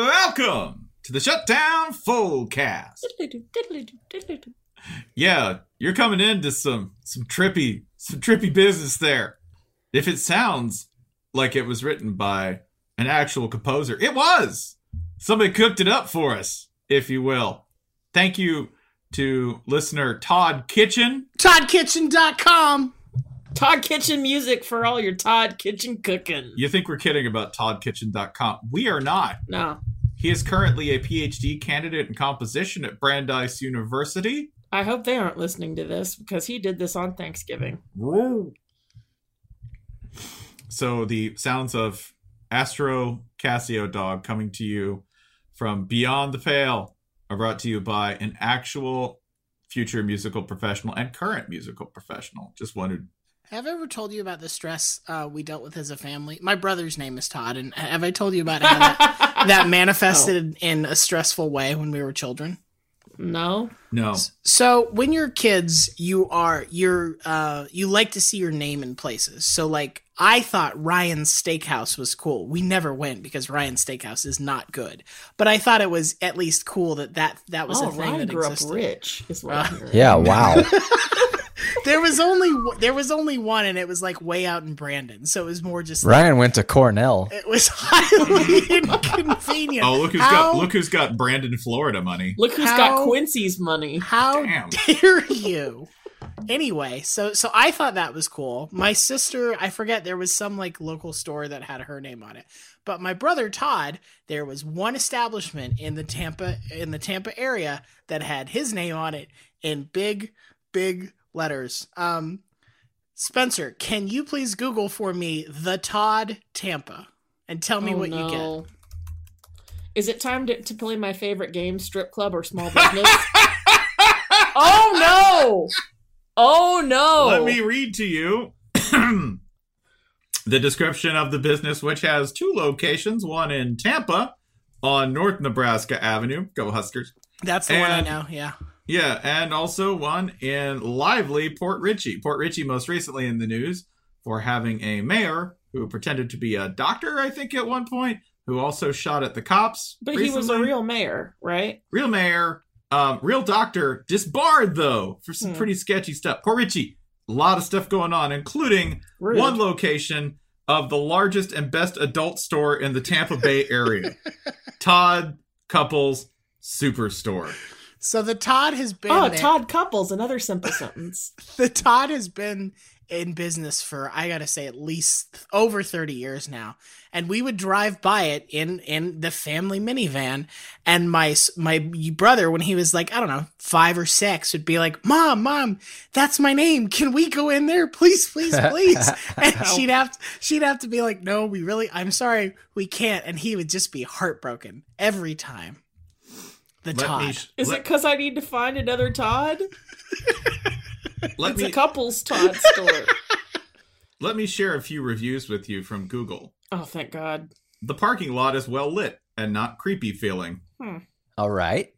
Welcome to the Shutdown Fullcast. Yeah, you're coming into some trippy business there. If it sounds like it was written by an actual composer, it was. Somebody cooked it up for us, if you will. Thank you to listener Todd Kitchen. ToddKitchen.com. Todd Kitchen music for all your Todd Kitchen cooking. You think we're kidding about ToddKitchen.com? We are not. No. He is currently a PhD candidate in composition at Brandeis University. I hope they aren't listening to this because he did this on Thanksgiving. Whoa. So the sounds of Astro Casio Dog coming to you from Beyond the Pale are brought to you by an actual future musical professional and current musical professional. Just wondered. Have I ever told you about the stress we dealt with as a family? My brother's name is Todd, and have I told you about how that manifested in a stressful way when we were children? No. So when you're kids, you like to see your name in places. So like I thought Ryan's Steakhouse was cool. We never went because Ryan's Steakhouse is not good. But I thought it was at least cool that was a thing Ryan that existed. Grew up rich is what I heard. Yeah, wow. There was only one, and it was like way out in Brandon, so it was more just. Ryan went to Cornell. It was highly inconvenient. Oh, look who's got Brandon, Florida money. Look who's got Quincy's money. How Damn. Dare you? Anyway, so I thought that was cool. My sister, I forget, there was some like local store that had her name on it. But my brother Todd, there was one establishment in the Tampa area that had his name on it in big letters. Spencer, can you please Google for me the Todd Tampa and tell me what you get? Is it time to play my favorite game, strip club or small business? Oh no! Let me read to you the description of the business, which has two locations, one in Tampa on North Nebraska Avenue. Go Huskers. That's the one I know, yeah. Yeah, and also one in lively Port Richey. Port Richey most recently in the news for having a mayor who pretended to be a doctor, I think, at one point, who also shot at the cops. But recently. He was a real mayor, right? Real mayor, real doctor, disbarred, though, for some pretty sketchy stuff. Port Richey, a lot of stuff going on, including one location of the largest and best adult store in the Tampa Bay area, Todd Couples Superstore. So the Todd has been... Oh, Todd Couples, another simple sentence. The Todd has been in business for, I gotta say, at least over 30 years now. And we would drive by it in the family minivan. And my brother, when he was like, I don't know, 5 or 6, would be like, Mom, that's my name. Can we go in there? Please. And she'd have to be like, no, I'm sorry, we can't. And he would just be heartbroken every time. The Todd. Is it because I need to find another Todd? It's a couple's Todd store. Let me share a few reviews with you from Google. Oh, thank God. The parking lot is well lit and not creepy feeling. All right.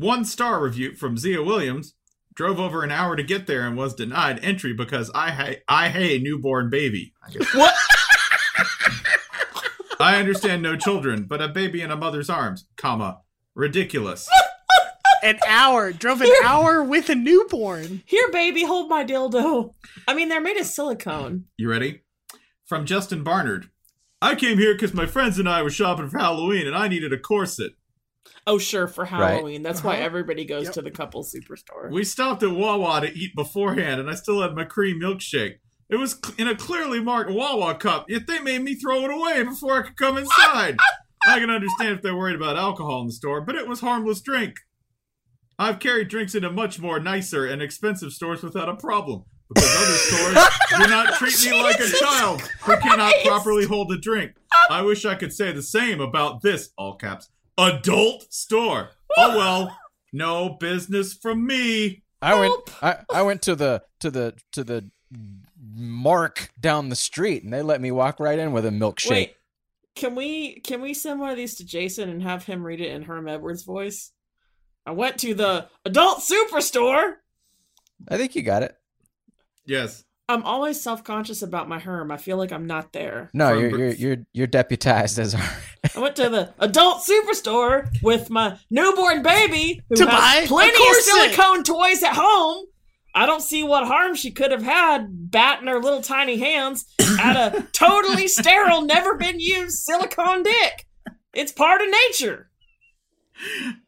1-star review from Zia Williams. Drove over an hour to get there and was denied entry because I hate newborn baby. What? I understand no children, but a baby in a mother's arms, comma, ridiculous. Drove an hour with a newborn. Here, baby, hold my dildo. I mean, they're made of silicone. You ready? From Justin Barnard. I came here because my friends and I were shopping for Halloween and I needed a corset. Oh, sure, for Halloween. Right. That's why everybody goes to the Couple Superstore. We stopped at Wawa to eat beforehand and I still had my cream milkshake. It was in a clearly marked Wawa cup, yet they made me throw it away before I could come inside. I can understand if they're worried about alcohol in the store, but it was harmless drink. I've carried drinks into much more nicer and expensive stores without a problem, because other stores do not treat me like a child who cannot properly hold a drink. I wish I could say the same about this, all caps, adult store. Oh well, no business from me. I went to the Mark down the street and they let me walk right in with a milkshake. Wait, can we send one of these to Jason and have him read it in Herm Edwards' voice? I went to the adult superstore. I think you got it. Yes. I'm always self-conscious about my Herm. I feel like I'm not there. No, you're deputized as Herm. I went to the adult superstore with my newborn baby who has plenty of silicone toys at home. I don't see what harm she could have had batting her little tiny hands at a totally sterile, never-been-used silicone dick. It's part of nature.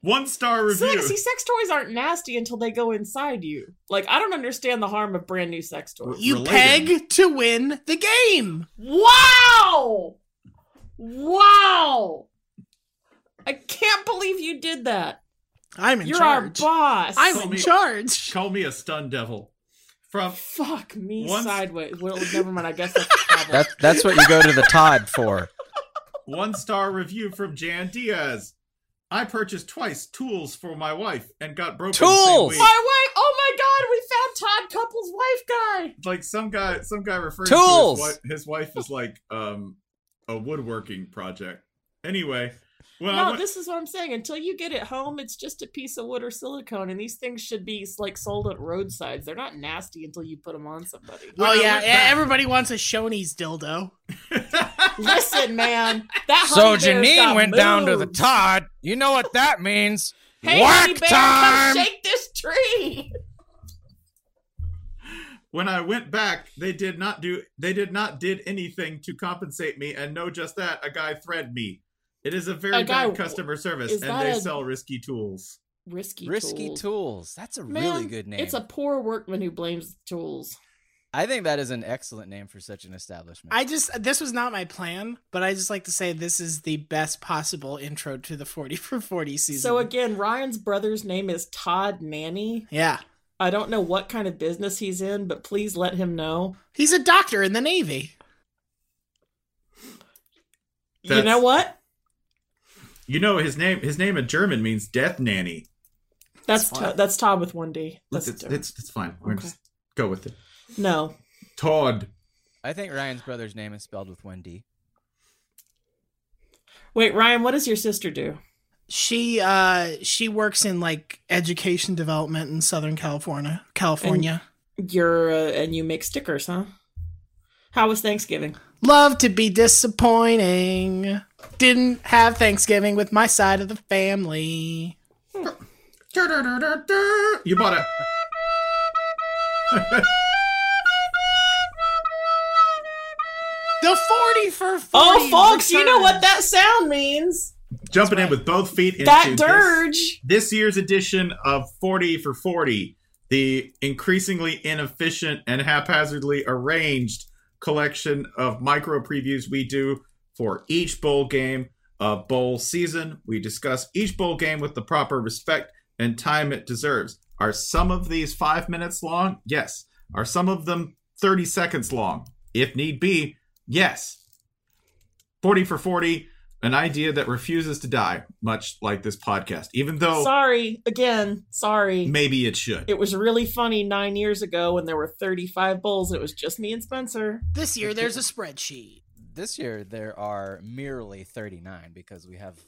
1-star review. See, sex toys aren't nasty until they go inside you. Like, I don't understand the harm of brand new sex toys. You peg to win the game. Wow! I can't believe you did that. I'm in charge. You're our boss. I'm in charge. Call me a stun devil. Fuck me sideways. Well, never mind. I guess that's what you go to the Todd for. 1-star review from Jan Diaz. I purchased twice tools for my wife and got broken. Tools. My wife. Oh my God! We found Todd Couples' wife guy. Like some guy referred tools. To his wife as like a woodworking project. Anyway. Well, this is what I'm saying. Until you get it home, it's just a piece of wood or silicone, and these things should be like sold at roadsides. They're not nasty until you put them on somebody. Oh, yeah. Everybody wants a Shoney's dildo. Listen, man. So Janine went down to the Todd. You know what that means. Hey, honey bear, come shake this tree. When I went back, they did not anything to compensate me, and no, just that, a guy threatened me. It is a very bad customer service, and they sell Risky Tools. Risky Tools. That's a really good name. It's a poor workman who blames the tools. I think that is an excellent name for such an establishment. This was not my plan, but I just like to say this is the best possible intro to the 40 for 40 season. So again, Ryan's brother's name is Todd Nanny. Yeah. I don't know what kind of business he's in, but please let him know. He's a doctor in the Navy. You know what? You know his name in German means death nanny. That's Todd with one D. It's fine. We're just go with it. No. Todd. I think Ryan's brother's name is spelled with one D. Wait, Ryan, what does your sister do? She works in like education development in Southern California. And you make stickers, huh? How was Thanksgiving? Love to be disappointing. Didn't have Thanksgiving with my side of the family. You bought it. The 40 for 40. Oh, folks, returns. You know what that sound means. Jumping in with both feet into that dirge. This year's edition of 40 for 40, the increasingly inefficient and haphazardly arranged collection of micro previews we do for each bowl game of bowl season. We discuss each bowl game with the proper respect and time it deserves. Are some of these 5 minutes long? Yes. Are some of them 30 seconds long? If need be, yes. 40 for 40, an idea that refuses to die, much like this podcast, even though... Sorry. Maybe it should. It was really funny 9 years ago when there were 35 bowls. It was just me and Spencer. This year, there's a spreadsheet. This year, there are merely 39 because we have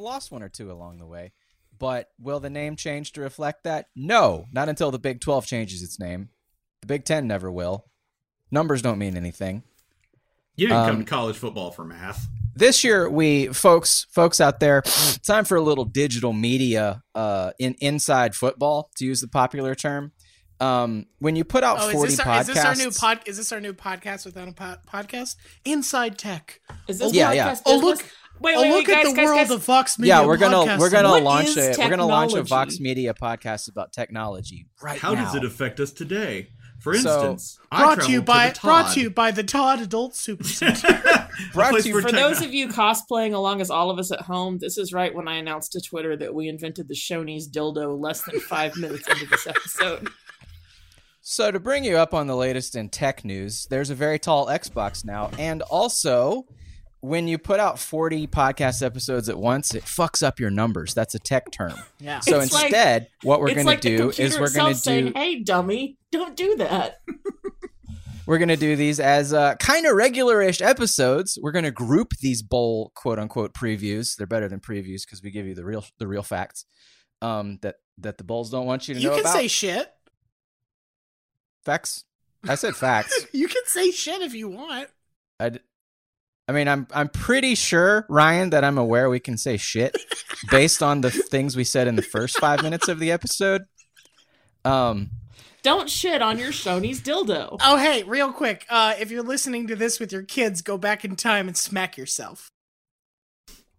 lost one or two along the way. But will the name change to reflect that? No, not until the Big 12 changes its name. The Big 10 never will. Numbers don't mean anything. You didn't come to college football for math. This year, folks out there, it's time for a little digital media inside football, to use the popular term. When you put out 40 podcasts, is this our new podcast without a podcast? Inside Tech. Is this podcast? Oh, look. Wait, look at the world of Vox Media. Yeah, we're gonna launch a Vox Media podcast about technology. Right. How does it affect us today? For instance, brought to you by the Todd Adult Supercenter. For those of you cosplaying along as all of us at home, this is right when I announced to Twitter that we invented the Shoney's dildo less than 5 minutes into this episode. So to bring you up on the latest in tech news, there's a very tall Xbox now, and also. When you put out 40 podcast episodes at once, it fucks up your numbers. That's a tech term. Yeah. So it's instead, what we're going to do is we're going to do... Hey, dummy, don't do that. We're going to do these as kind of regular-ish episodes. We're going to group these bowl, quote-unquote, previews. They're better than previews because we give you the real facts that the bowls don't want you to know about. You can say shit. Facts? I said facts. You can say shit if you want. I'm pretty sure, Ryan, that I'm aware we can say shit based on the things we said in the first 5 minutes of the episode. Don't shit on your Shoney's dildo. Oh, hey, real quick. If you're listening to this with your kids, go back in time and smack yourself.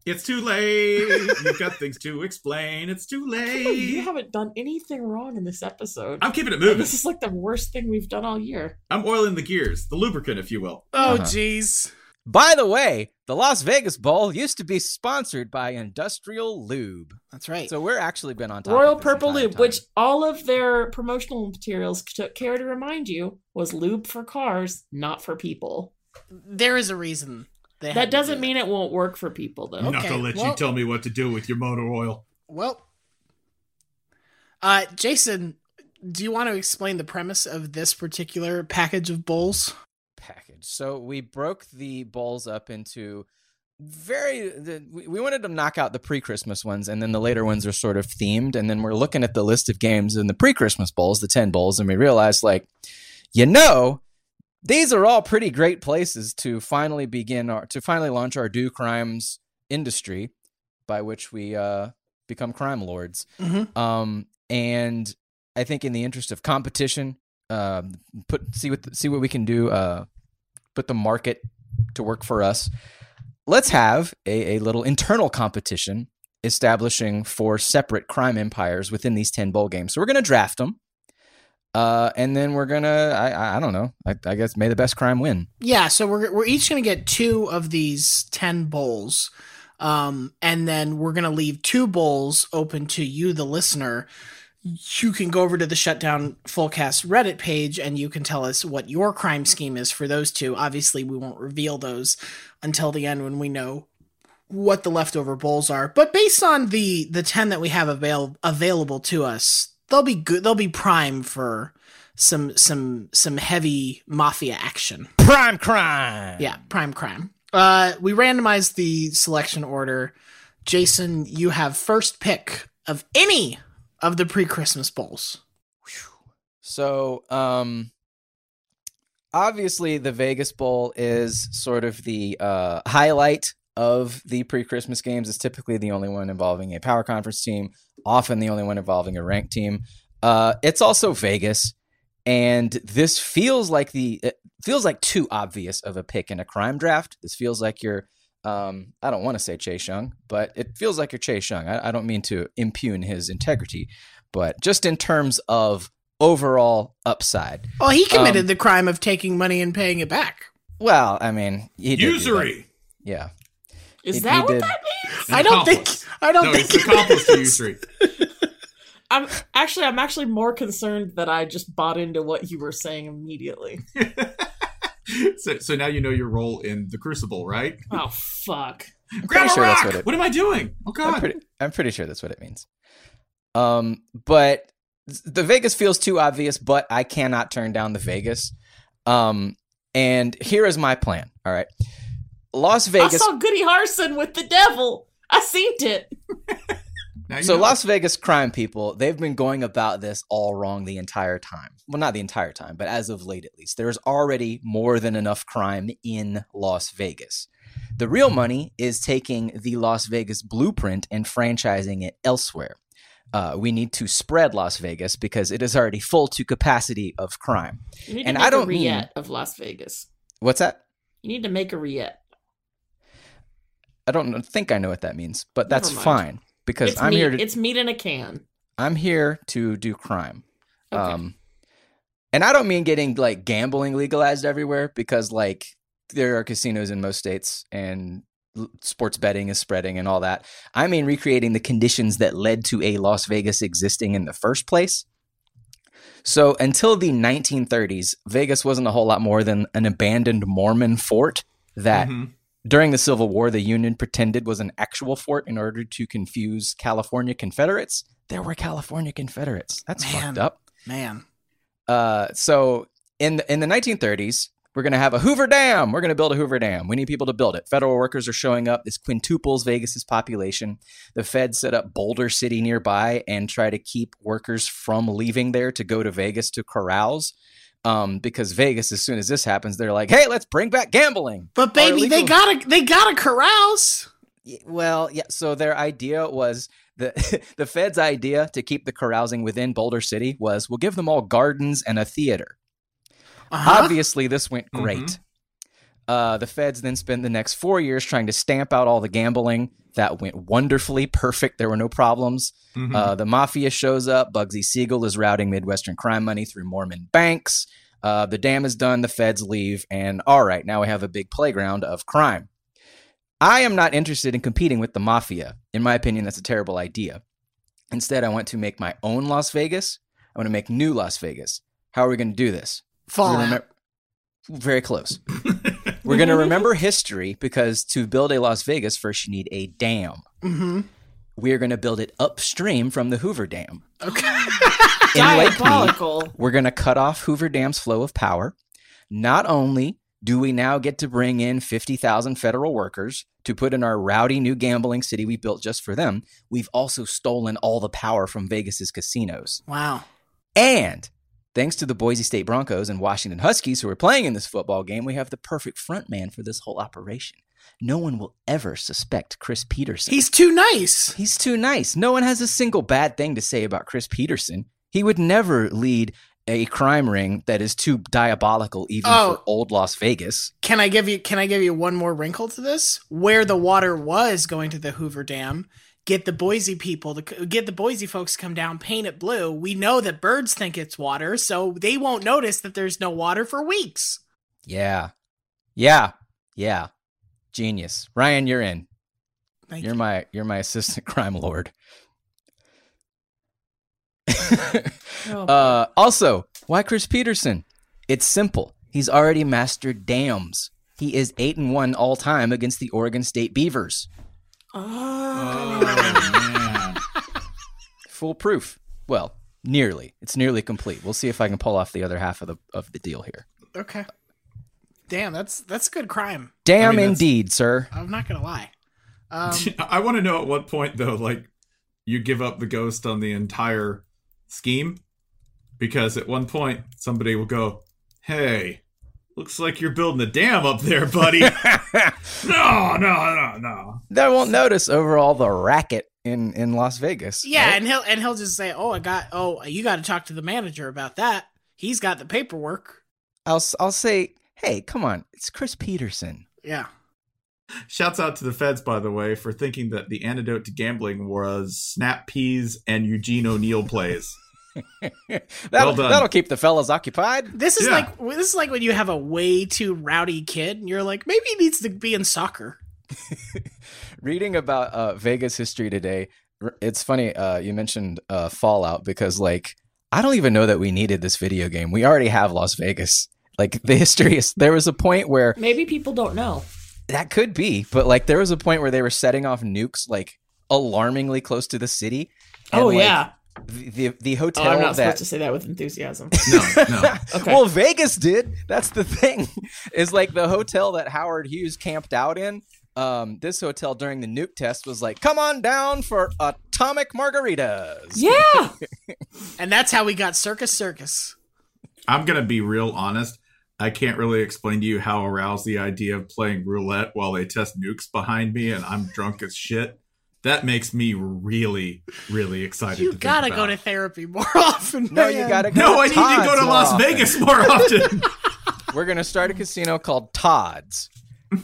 It's too late. You've got things to explain. It's too late. You haven't done anything wrong in this episode. I'm keeping it moving. And this is like the worst thing we've done all year. I'm oiling the gears, the lubricant, if you will. Oh, jeez. By the way, the Las Vegas Bowl used to be sponsored by Industrial Lube. That's right. So we're actually been on top Royal of Purple Lube, time. Which all of their promotional materials took care to remind you was lube for cars, not for people. There is a reason. That doesn't mean it won't work for people, though. Okay. Not to let you tell me what to do with your motor oil. Well, Jason, do you want to explain the premise of this particular package of bowls? So we broke the bowls up into we wanted to knock out the pre-Christmas ones, and then the later ones are sort of themed. And then we're looking at the list of games in the pre-Christmas bowls, the 10 bowls, and we realized, these are all pretty great places to finally launch our do crimes industry, by which we become crime lords. Mm-hmm. And I think in the interest of competition, see what we can do. Put the market to work for us. Let's have a little internal competition establishing four separate crime empires within these 10 bowl games. So we're going to draft them. And then we're going to, I don't know, I guess may the best crime win. Yeah. So we're each going to get two of these 10 bowls. And then we're going to leave two bowls open to you, the listener. You can go over to the Shutdown Fullcast Reddit page and you can tell us what your crime scheme is for those two. Obviously, we won't reveal those until the end when we know what the leftover bowls are. But based on the 10 that we have available to us, they'll be good. They'll be prime for some heavy mafia action. Prime crime. Yeah, prime crime. We randomized the selection order. Jason, you have first pick of any of the pre-Christmas bowls. So, obviously the Vegas Bowl is sort of the highlight of the pre-Christmas games. It's typically the only one involving a power conference team, often the only one involving a ranked team. It's also Vegas. And this feels like too obvious of a pick in a crime draft. This feels like you're, I don't want to say Chase Young, but it feels like you're Chase Young. I don't mean to impugn his integrity, but just in terms of overall upside. Well, he committed the crime of taking money and paying it back. Well, I mean, he did usury. Yeah. Is that what that means? I don't think it's accomplice to usury. I'm actually more concerned that I just bought into what you were saying immediately. So now you know your role in the Crucible, right? Oh, fuck. Grab a rock! What am I doing? Oh, God. I'm pretty sure that's what it means. But the Vegas feels too obvious, but I cannot turn down the Vegas. And here is my plan, all right? Las Vegas... I saw Goody Harson with the devil. I seen it. So Las Vegas crime people, they've been going about this all wrong the entire time. Well, not the entire time, but as of late, at least. There's already more than enough crime in Las Vegas. The real money is taking the Las Vegas blueprint and franchising it elsewhere. We need to spread Las Vegas because it is already full to capacity of crime. You need to make a riot of Las Vegas. What's that? You need to make a riot. I don't think I know what that means, but that's fine. Because it's it's meat in a can. I'm here to do crime. Okay. And I don't mean getting like gambling legalized everywhere, because like there are casinos in most states and sports betting is spreading and all that. I mean recreating the conditions that led to a Las Vegas existing in the first place. So until the 1930s, Vegas wasn't a whole lot more than an abandoned Mormon fort that... Mm-hmm. During the Civil War, the Union pretended was an actual fort in order to confuse California Confederates. There were California Confederates. That's fucked up. Man. So in the 1930s, we're going to have a Hoover Dam. We're going to build a Hoover Dam. We need people to build it. Federal workers are showing up. This quintuples Vegas's population. The feds set up Boulder City nearby and try to keep workers from leaving there to go to Vegas to carouse. Because Vegas, as soon as this happens, they're like, "Hey, let's bring back gambling." But baby, they gotta carouse. Well, yeah. So their idea was the Fed's idea to keep the carousing within Boulder City was, we'll give them all gardens and a theater. Uh-huh. Obviously, this went great. Mm-hmm. The Feds then spent the next 4 years trying to stamp out all the gambling. That went wonderfully perfect. There were no problems. Mm-hmm. The mafia shows up. Bugsy Siegel is routing Midwestern crime money through Mormon banks. The dam is done. The Feds leave. And all right, now we have a big playground of crime. I am not interested in competing with the mafia. In my opinion, that's a terrible idea. Instead, I want to make my own Las Vegas. I want to make new Las Vegas. How are we going to do this? Fallout. Very close. We're going to remember history, because to build a Las Vegas, first you need a dam. Mm-hmm. We're going to build it upstream from the Hoover Dam. Okay. Diabolical. We're going to cut off Hoover Dam's flow of power. Not only do we now get to bring in 50,000 federal workers to put in our rowdy new gambling city we built just for them, we've also stolen all the power from Vegas's casinos. Wow. And... thanks to the Boise State Broncos and Washington Huskies who are playing in this football game, we have the perfect front man for this whole operation. No one will ever suspect Chris Petersen. He's too nice. He's too nice. No one has a single bad thing to say about Chris Petersen. He would never lead a crime ring that is too diabolical even for old Las Vegas. Can I give you one more wrinkle to this? Where the water was going to the Hoover Dam, get the Boise folks to come down, paint it blue. We know that birds think it's water, so they won't notice that there's no water for weeks. Yeah. Genius. Ryan, you're in. Thank you. You're my assistant crime lord. Also, why Chris Petersen? It's simple. He's already mastered dams. He is 8-1 all time against the Oregon State Beavers. Oh, man. Foolproof. Well, nearly. It's nearly complete. We'll see if I can pull off the other half of the deal here. Okay. Damn, that's good crime. Damn, indeed, sir. I'm not gonna lie. I want to know at what point though, like, you give up the ghost on the entire scheme, because at one point somebody will go, "Hey, looks like you're building a dam up there, buddy." No. They won't notice overall the racket in Las Vegas. Yeah, right? And he'll just say, "Oh, you got to talk to the manager about that. He's got the paperwork. I'll say, hey, come on, it's Chris Petersen. Yeah. Shouts out to the feds, by the way, for thinking that the antidote to gambling was snap peas and Eugene O'Neill plays. That'll keep the fellas occupied. This is like when you have a way too rowdy kid and you're like, maybe he needs to be in soccer. Reading about Vegas history today, it's funny you mentioned Fallout, because like I don't even know that we needed this video game. We already have Las Vegas. Like the history is, there was a point where maybe people don't know. That could be, but like there was a point where they were setting off nukes like alarmingly close to the city. And, the hotel. Oh, I'm not supposed to say that with enthusiasm. No. Okay. Well, Vegas did. That's the thing. Is like the hotel that Howard Hughes camped out in. This hotel during the nuke test was like, come on down for atomic margaritas. Yeah. And that's how we got Circus. I'm gonna be real honest. I can't really explain to you how aroused the idea of playing roulette while they test nukes behind me and I'm drunk as shit. That makes me really, really excited. You gotta go to therapy more often. Man. No, you gotta go. No, I need to go to Las Vegas more often. We're gonna start a casino called Todd's,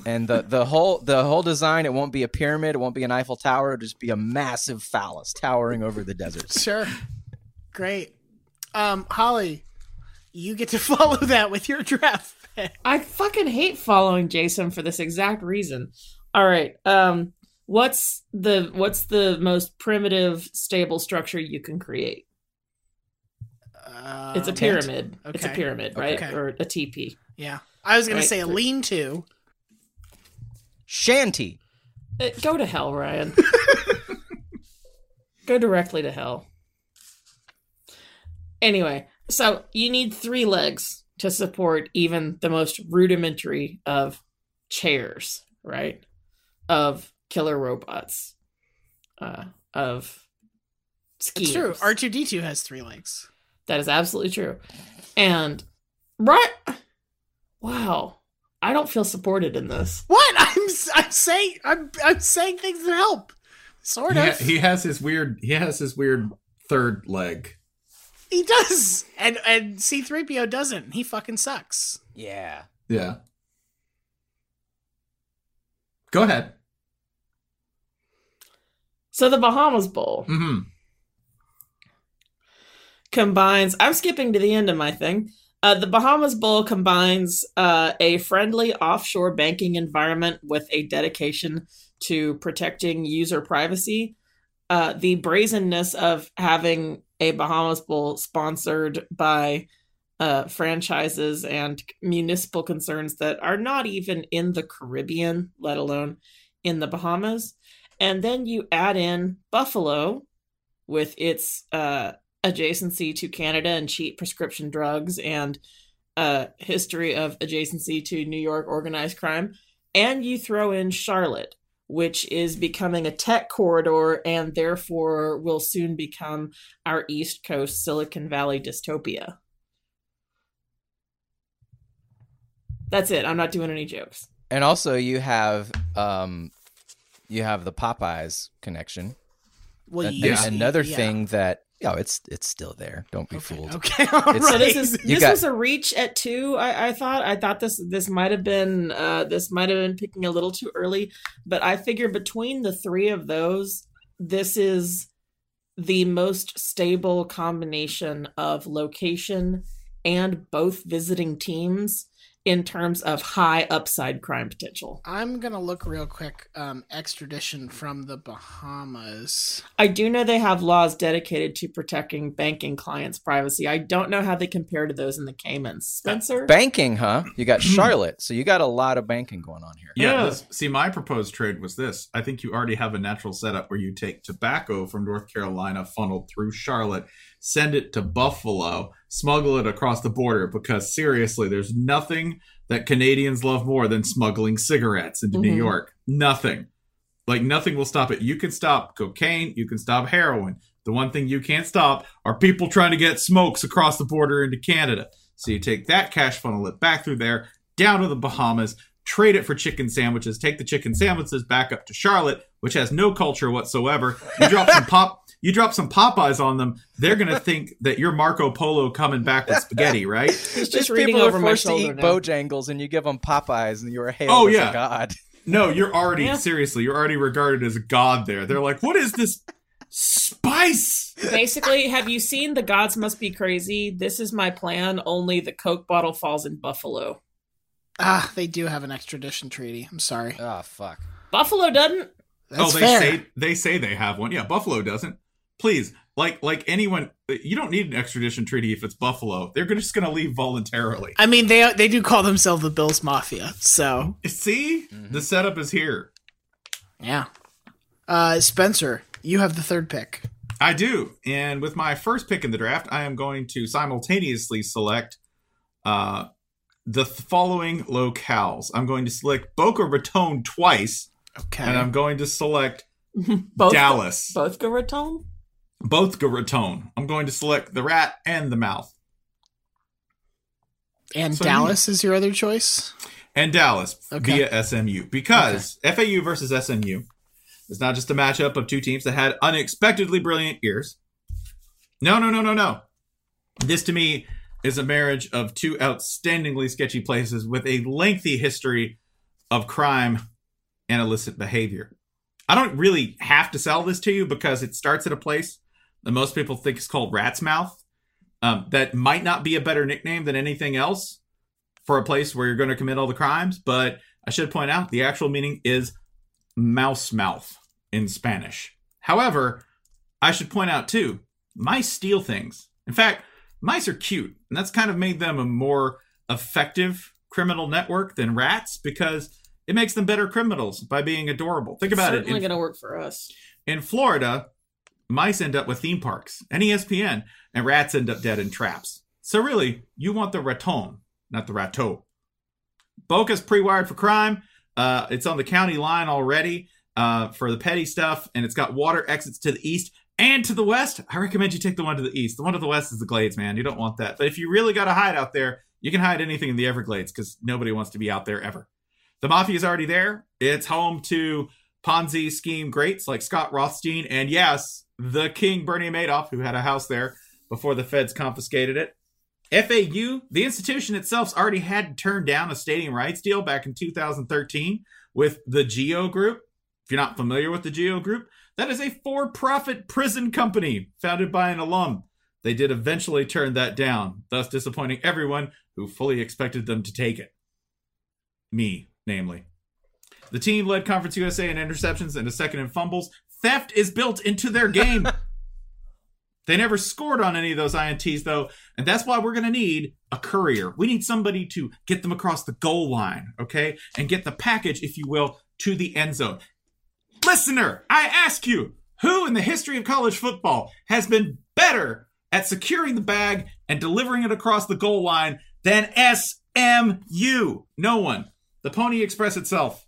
and the whole design, it won't be a pyramid, it won't be an Eiffel Tower, it'll just be a massive phallus towering over the desert. Sure, great, Holly. You get to follow that with your draft pick. I fucking hate following Jason for this exact reason. All right. What's the most primitive stable structure you can create? It's a pyramid. Okay. It's a pyramid, right? Okay. Or a teepee. Yeah. I was going to say a lean-to. Shanty. Go to hell, Ryan. Go directly to hell. Anyway. So you need three legs to support even the most rudimentary of chairs, right? Of killer robots, of skiers. It's true. R2-D2 has three legs. That is absolutely true. And right, wow, I don't feel supported in this. What I'm saying things that help, sort of. He has his weird third leg. He does, and C-3PO doesn't. He fucking sucks. Yeah. Go ahead. So the Bahamas Bowl combines. I'm skipping to the end of my thing. The Bahamas Bowl combines a friendly offshore banking environment with a dedication to protecting user privacy. The brazenness of having a Bahamas Bowl sponsored by franchises and municipal concerns that are not even in the Caribbean, let alone in the Bahamas. And then you add in Buffalo with its adjacency to Canada and cheap prescription drugs and history of adjacency to New York organized crime. And you throw in Charlotte, which is becoming a tech corridor and therefore will soon become our East Coast Silicon Valley dystopia. That's it. I'm not doing any jokes. And also you have the Popeyes connection. Well, another thing that it's still there. Don't be fooled. Okay, all right. So this was a reach at 2. I thought this might have been picking a little too early, but I figure between the three of those, this is the most stable combination of location and both visiting teams in terms of high upside crime potential. I'm going to look real quick, extradition from the Bahamas. I do know they have laws dedicated to protecting banking clients' privacy. I don't know how they compare to those in the Caymans. Spencer? Banking, huh? You got Charlotte, so you got a lot of banking going on here. Yeah. See, my proposed trade was this. I think you already have a natural setup where you take tobacco from North Carolina, funneled through Charlotte, send it to Buffalo, smuggle it across the border, because seriously, there's nothing that Canadians love more than smuggling cigarettes into New York. Nothing. Like, nothing will stop it. You can stop cocaine. You can stop heroin. The one thing you can't stop are people trying to get smokes across the border into Canada. So you take that cash, funnel it back through there, down to the Bahamas, trade it for chicken sandwiches, take the chicken sandwiches back up to Charlotte, which has no culture whatsoever. You drop some Popeyes on them, they're going to think that you're Marco Polo coming back with spaghetti, right? It's just people are forced to eat Bojangles and you give them Popeyes and you're hailed as a god. No, you're already, seriously, you're already regarded as a god there. They're like, what is this spice? Basically, have you seen The Gods Must Be Crazy? This is my plan, only the Coke bottle falls in Buffalo. Ah, they do have an extradition treaty. I'm sorry. Oh, fuck. Buffalo doesn't. That's fair. They say they have one. Yeah, Buffalo doesn't. Please, like anyone, you don't need an extradition treaty if it's Buffalo. They're just going to leave voluntarily. I mean, they do call themselves the Bills Mafia, so. See? Mm-hmm. The setup is here. Yeah. Spencer, you have the third pick. I do. And with my first pick in the draft, I am going to simultaneously select the following locales. I'm going to select Boca Raton twice. Okay. And I'm going to select Dallas. Boca Raton? Boca Raton. I'm going to select the rat and the mouth. And so Dallas is your other choice? And Dallas via SMU. Because FAU versus SMU is not just a matchup of two teams that had unexpectedly brilliant years. No. This to me is a marriage of two outstandingly sketchy places with a lengthy history of crime and illicit behavior. I don't really have to sell this to you because it starts at a place that most people think is called Rat's Mouth. That might not be a better nickname than anything else for a place where you're going to commit all the crimes, but I should point out the actual meaning is mouse mouth in Spanish. However, I should point out too, mice steal things. In fact, mice are cute, and that's kind of made them a more effective criminal network than rats because it makes them better criminals by being adorable. Think about it. It's certainly going to work for us. In Florida, mice end up with theme parks and ESPN, and rats end up dead in traps. So really, you want the raton, not the rateau. Boca's pre-wired for crime. It's on the county line already for the petty stuff, and it's got water exits to the east and to the west. I recommend you take the one to the east. The one to the west is the Glades, man. You don't want that. But if you really got to hide out there, you can hide anything in the Everglades because nobody wants to be out there ever. The Mafia is already there. It's home to Ponzi scheme greats like Scott Rothstein and, yes, the King Bernie Madoff, who had a house there before the feds confiscated it. FAU, the institution itself's already had turned down a stadium rights deal back in 2013 with the Geo Group. If you're not familiar with the Geo Group, that is a for-profit prison company founded by an alum. They did eventually turn that down, thus disappointing everyone who fully expected them to take it. Me. Namely, the team led Conference USA in interceptions and a second in fumbles. Theft is built into their game. They never scored on any of those INTs, though, and that's why we're going to need a courier. We need somebody to get them across the goal line, okay, and get the package, if you will, to the end zone. Listener, I ask you, who in the history of college football has been better at securing the bag and delivering it across the goal line than SMU? No one. The Pony Express itself.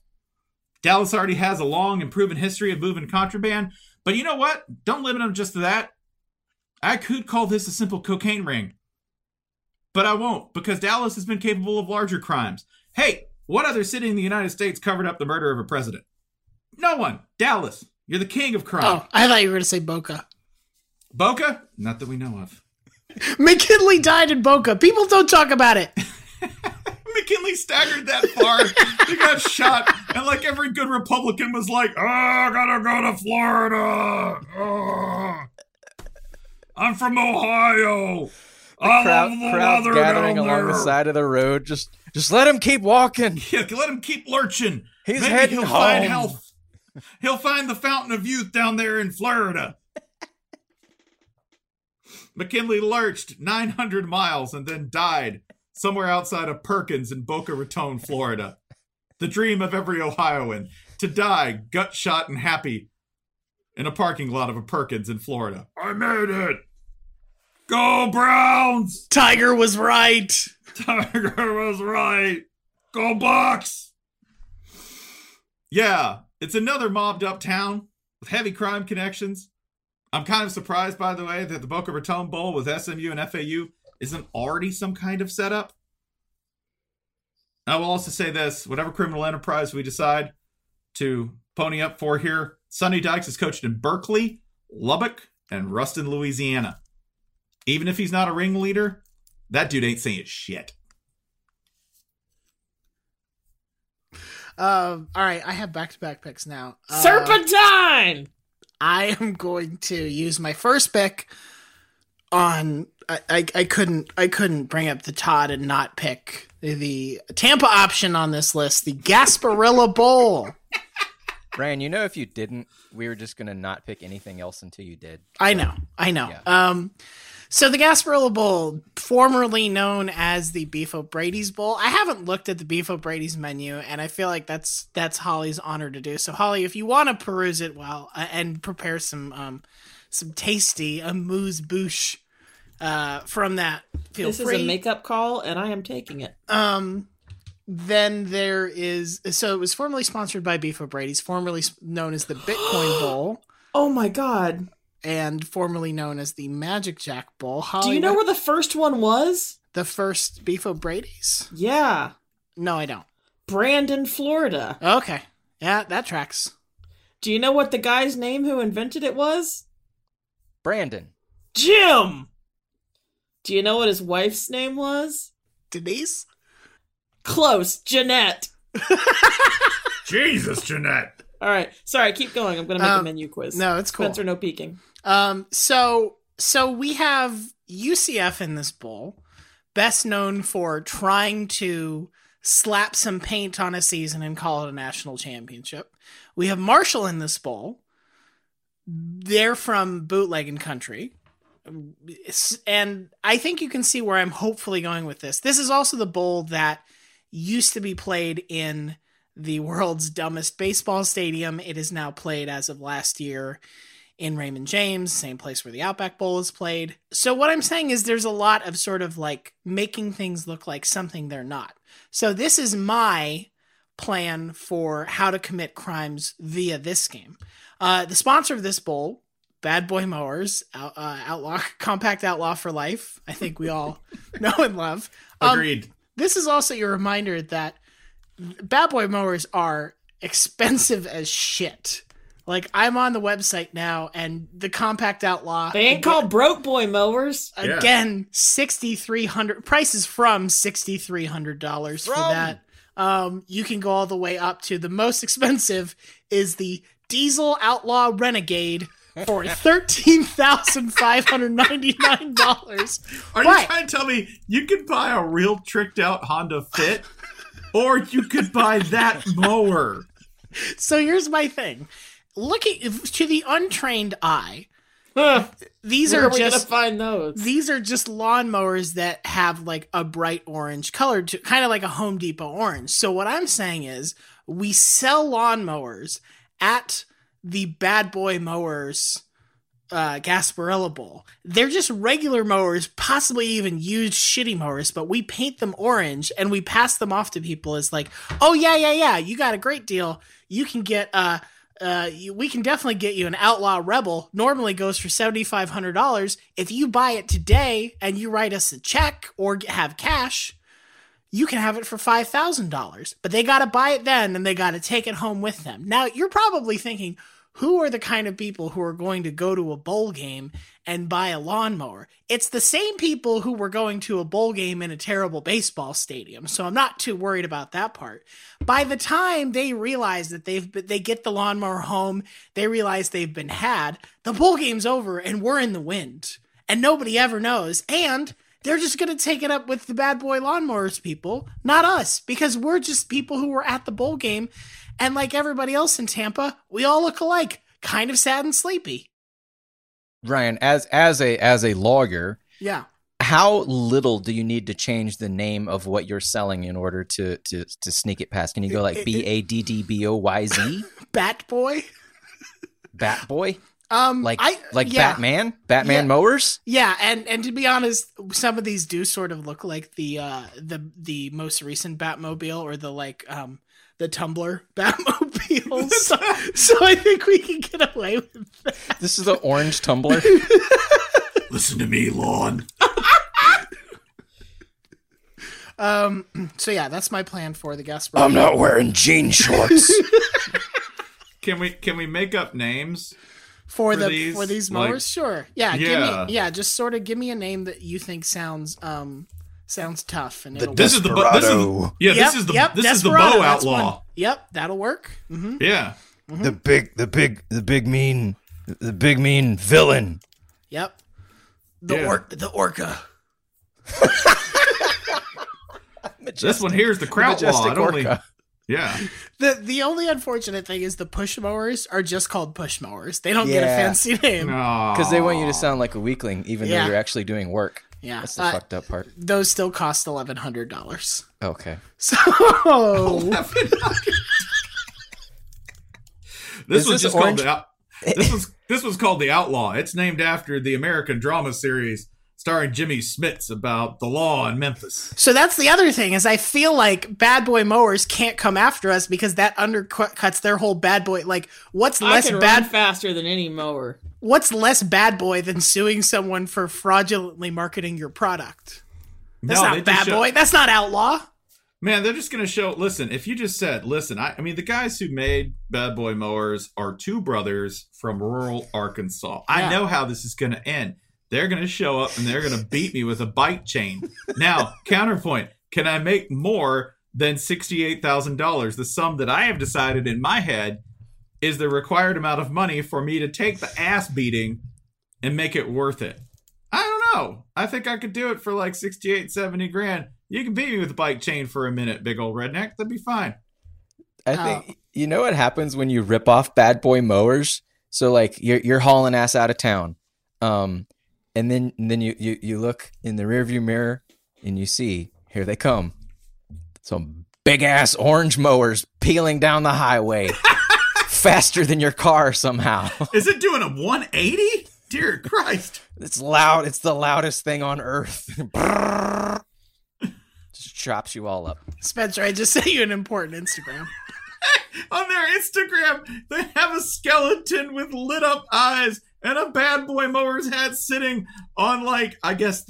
Dallas already has a long and proven history of moving contraband, but you know what? Don't limit them just to that. I could call this a simple cocaine ring, but I won't because Dallas has been capable of larger crimes. Hey, what other city in the United States covered up the murder of a president? No one. Dallas, you're the king of crime. Oh, I thought you were going to say Boca. Boca? Not that we know of. McKinley died in Boca. People don't talk about it. McKinley staggered that far. He got shot, and like every good Republican was like, oh, I gotta go to Florida. Oh, I'm from Ohio. Crowd gathering along the side of the road. Just let him keep walking. Yeah, let him keep lurching. He's Maybe heading he'll home. Find health. He'll find the fountain of youth down there in Florida. McKinley lurched 900 miles and then died somewhere outside of Perkins in Boca Raton, Florida. The dream of every Ohioan, to die gut shot and happy in a parking lot of a Perkins in Florida. I made it. Go Browns. Tiger was right. Tiger was right. Go Bucks. Yeah, it's another mobbed up town with heavy crime connections. I'm kind of surprised, by the way, that the Boca Raton Bowl with SMU and FAU isn't already some kind of setup. I will also say this, whatever criminal enterprise we decide to pony up for here, Sonny Dykes is coached in Berkeley, Lubbock, and Ruston, Louisiana. Even if he's not a ringleader, that dude ain't saying shit. All right, I have back-to-back picks now. Serpentine! I am going to use my first pick on... I couldn't bring up the Todd and not pick the Tampa option on this list, the Gasparilla Bowl. Brian, you know, if you didn't, we were just going to not pick anything else until you did. I know. Yeah. So the Gasparilla Bowl, formerly known as the Beef O'Brady's Bowl. I haven't looked at the Beef O'Brady's menu, and I feel like that's Holly's honor to do. So, Holly, if you want to peruse it well and prepare some tasty amuse bouche from that, feel free. This is a makeup call, and I am taking it. Then there is... So it was formerly sponsored by Beef O'Brady's, formerly known as the Bitcoin Bowl. Oh, my God. And formerly known as the Magic Jack Bowl. Holly, do you know where the first one was? The first Beef O'Brady's? Yeah. No, I don't. Brandon, Florida. Okay. Yeah, that tracks. Do you know what the guy's name who invented it was? Brandon. Jim! Do you know what his wife's name was? Denise? Close. Jeanette. Jesus, Jeanette. All right. Sorry, keep going. I'm going to make a menu quiz. No, it's cool. Spencer, no peeking. So we have UCF in this bowl, best known for trying to slap some paint on a season and call it a national championship. We have Marshall in this bowl. They're from bootlegging country. And I think you can see where I'm hopefully going with this. This is also the bowl that used to be played in the world's dumbest baseball stadium. It is now played as of last year in Raymond James, same place where the Outback Bowl is played. So what I'm saying is there's a lot of sort of like making things look like something they're not. So this is my plan for how to commit crimes via this game. The sponsor of this bowl, Bad Boy Mowers, Outlaw, Compact Outlaw for life. I think we all know and love. Agreed. This is also your reminder that Bad Boy Mowers are expensive as shit. Like, I'm on the website now, and the Compact Outlaw... They ain't called Broke Boy Mowers. Again, $6,300. Prices from $6,300 for that. You can go all the way up to the most expensive is the Diesel Outlaw Renegade for $13,599. Are you trying to tell me you could buy a real tricked out Honda Fit or you could buy that mower? So here's my thing. Looking to the untrained eye, these are just lawnmowers that have like a bright orange color, kind of like a Home Depot orange. So what I'm saying is we sell lawnmowers at the Bad Boy Mowers Gasparilla Bowl. They're just regular mowers, possibly even used shitty mowers, but we paint them orange and we pass them off to people as like, oh, yeah, you got a great deal. You can get, we can definitely get you an Outlaw Rebel. Normally goes for $7,500. If you buy it today and you write us a check or have cash, you can have it for $5,000. But they got to buy it then and they got to take it home with them. Now, you're probably thinking, who are the kind of people who are going to go to a bowl game and buy a lawnmower? It's the same people who were going to a bowl game in a terrible baseball stadium. So I'm not too worried about that part. By the time they realize that they get the lawnmower home, they realize they've been had, the bowl game's over and we're in the wind and nobody ever knows. And they're just going to take it up with the Bad Boy Lawnmowers people, not us, because we're just people who were at the bowl game. And like everybody else in Tampa, we all look alike, kind of sad and sleepy. Ryan, as a lawyer, yeah, how little do you need to change the name of what you're selling in order to sneak it past? Can you go like BADDBOYZ? Bat boy? Like Batman mowers? Yeah, and to be honest, some of these do sort of look like the most recent Batmobile or the like the Tumblr Batmobile. So I think we can get away with that. This is the orange Tumblr. Listen to me, Lon. So yeah, that's my plan for the Gasparilla. I'm not wearing jean shorts. Can we make up names for these mowers? Sure. Yeah. Just sort of give me a name that you think sounds tough, and it'll this is the bow outlaw. Yep, that'll work. Mm-hmm. Yeah. Mm-hmm. The big mean villain. Yep. The orca. This one here is the kraut law. Yeah. The only unfortunate thing is the push mowers are just called push mowers. They don't get a fancy name because they want you to sound like a weakling, even though you're actually doing work. Yeah, that's the fucked up part. Those still cost $1,100. Okay. So $1,100. This was called The Outlaw. It's named after the American drama series starring Jimmy Smits about the law in Memphis. So that's the other thing is I feel like Bad Boy Mowers can't come after us because that undercuts their whole bad boy. Like what's less bad faster than any mower? What's less bad boy than suing someone for fraudulently marketing your product? That's not bad boy. That's not outlaw. Man, they're just going to show, listen, if you just said, listen, I mean, the guys who made Bad Boy Mowers are two brothers from rural Arkansas. Yeah. I know how this is going to end. They're going to show up and they're going to beat me with a bike chain. Now, counterpoint, can I make more than $68,000? The sum that I have decided in my head is the required amount of money for me to take the ass beating and make it worth it. I don't know. I think I could do it for like 68, 70 grand. You can beat me with a bike chain for a minute, big old redneck. That'd be fine. I think you know what happens when you rip off Bad Boy Mowers. So like you're hauling ass out of town, and then you look in the rearview mirror and you see here they come, some big ass orange mowers peeling down the highway faster than your car somehow. Is it doing a 180? Dear Christ! It's loud. It's the loudest thing on earth. Chops you all up. Spencer, I just sent you an important Instagram. On their Instagram, they have a skeleton with lit up eyes and a Bad Boy Mowers hat sitting on like, I guess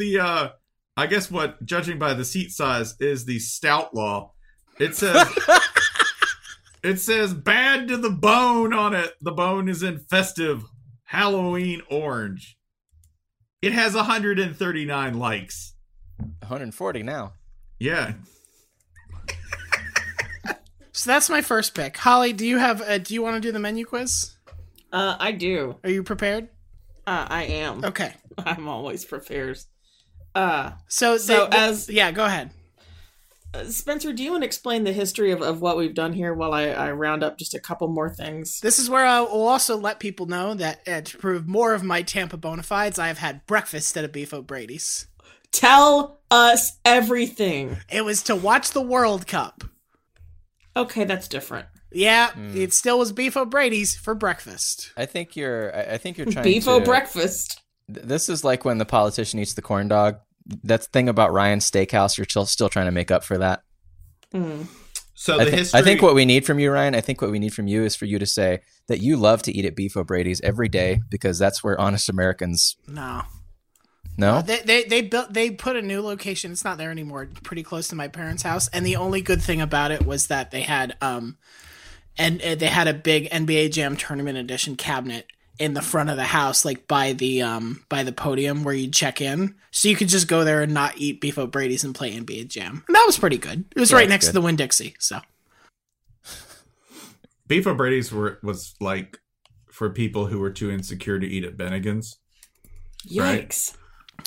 what, judging by the seat size, is the Stout Law. It says bad to the bone on it. The bone is in festive Halloween orange. It has 139 likes. 140 now. Yeah. So that's my first pick. Holly, do you want to do the menu quiz? I do. Are you prepared? I am. Okay. I'm always prepared. Go ahead. Spencer, do you want to explain the history of what we've done here while I round up just a couple more things? This is where I will also let people know that to prove more of my Tampa bona fides, I have had breakfast at a Beef O'Brady's. Tell us everything. It was to watch the World Cup. Okay, that's different. Yeah, It still was Beef O'Brady's for breakfast. I think you're trying Beef O' breakfast. This is like when the politician eats the corn dog. That thing about Ryan's Steakhouse, you're still trying to make up for that. Mm. So I think what we need from you, Ryan, is for you to say that you love to eat at Beef O'Brady's every day because that's where honest Americans... No. No, they put a new location. It's not there anymore. Pretty close to my parents' house, and the only good thing about it was that they had a big NBA Jam Tournament Edition cabinet in the front of the house, like by the podium where you check in, so you could just go there and not eat Beef O'Brady's and play NBA Jam, and that was pretty good. It was right next to the Winn-Dixie, so Beef O'Brady's was like for people who were too insecure to eat at Bennigan's. Yikes. Right?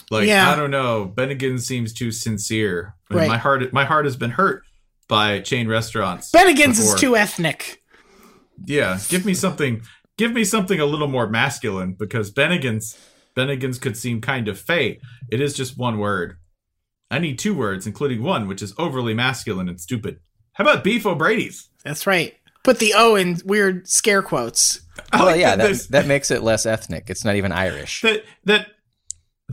Like, yeah. I don't know. Bennigan seems too sincere. I mean, right. My heart has been hurt by chain restaurants. Bennigan's before. Is too ethnic. Yeah. Give me something a little more masculine because Bennigan's could seem kind of fake. It is just one word. I need two words, including one, which is overly masculine and stupid. How about Beef O'Brady's? That's right. Put the O in weird scare quotes. Well, yeah, that makes it less ethnic. It's not even Irish.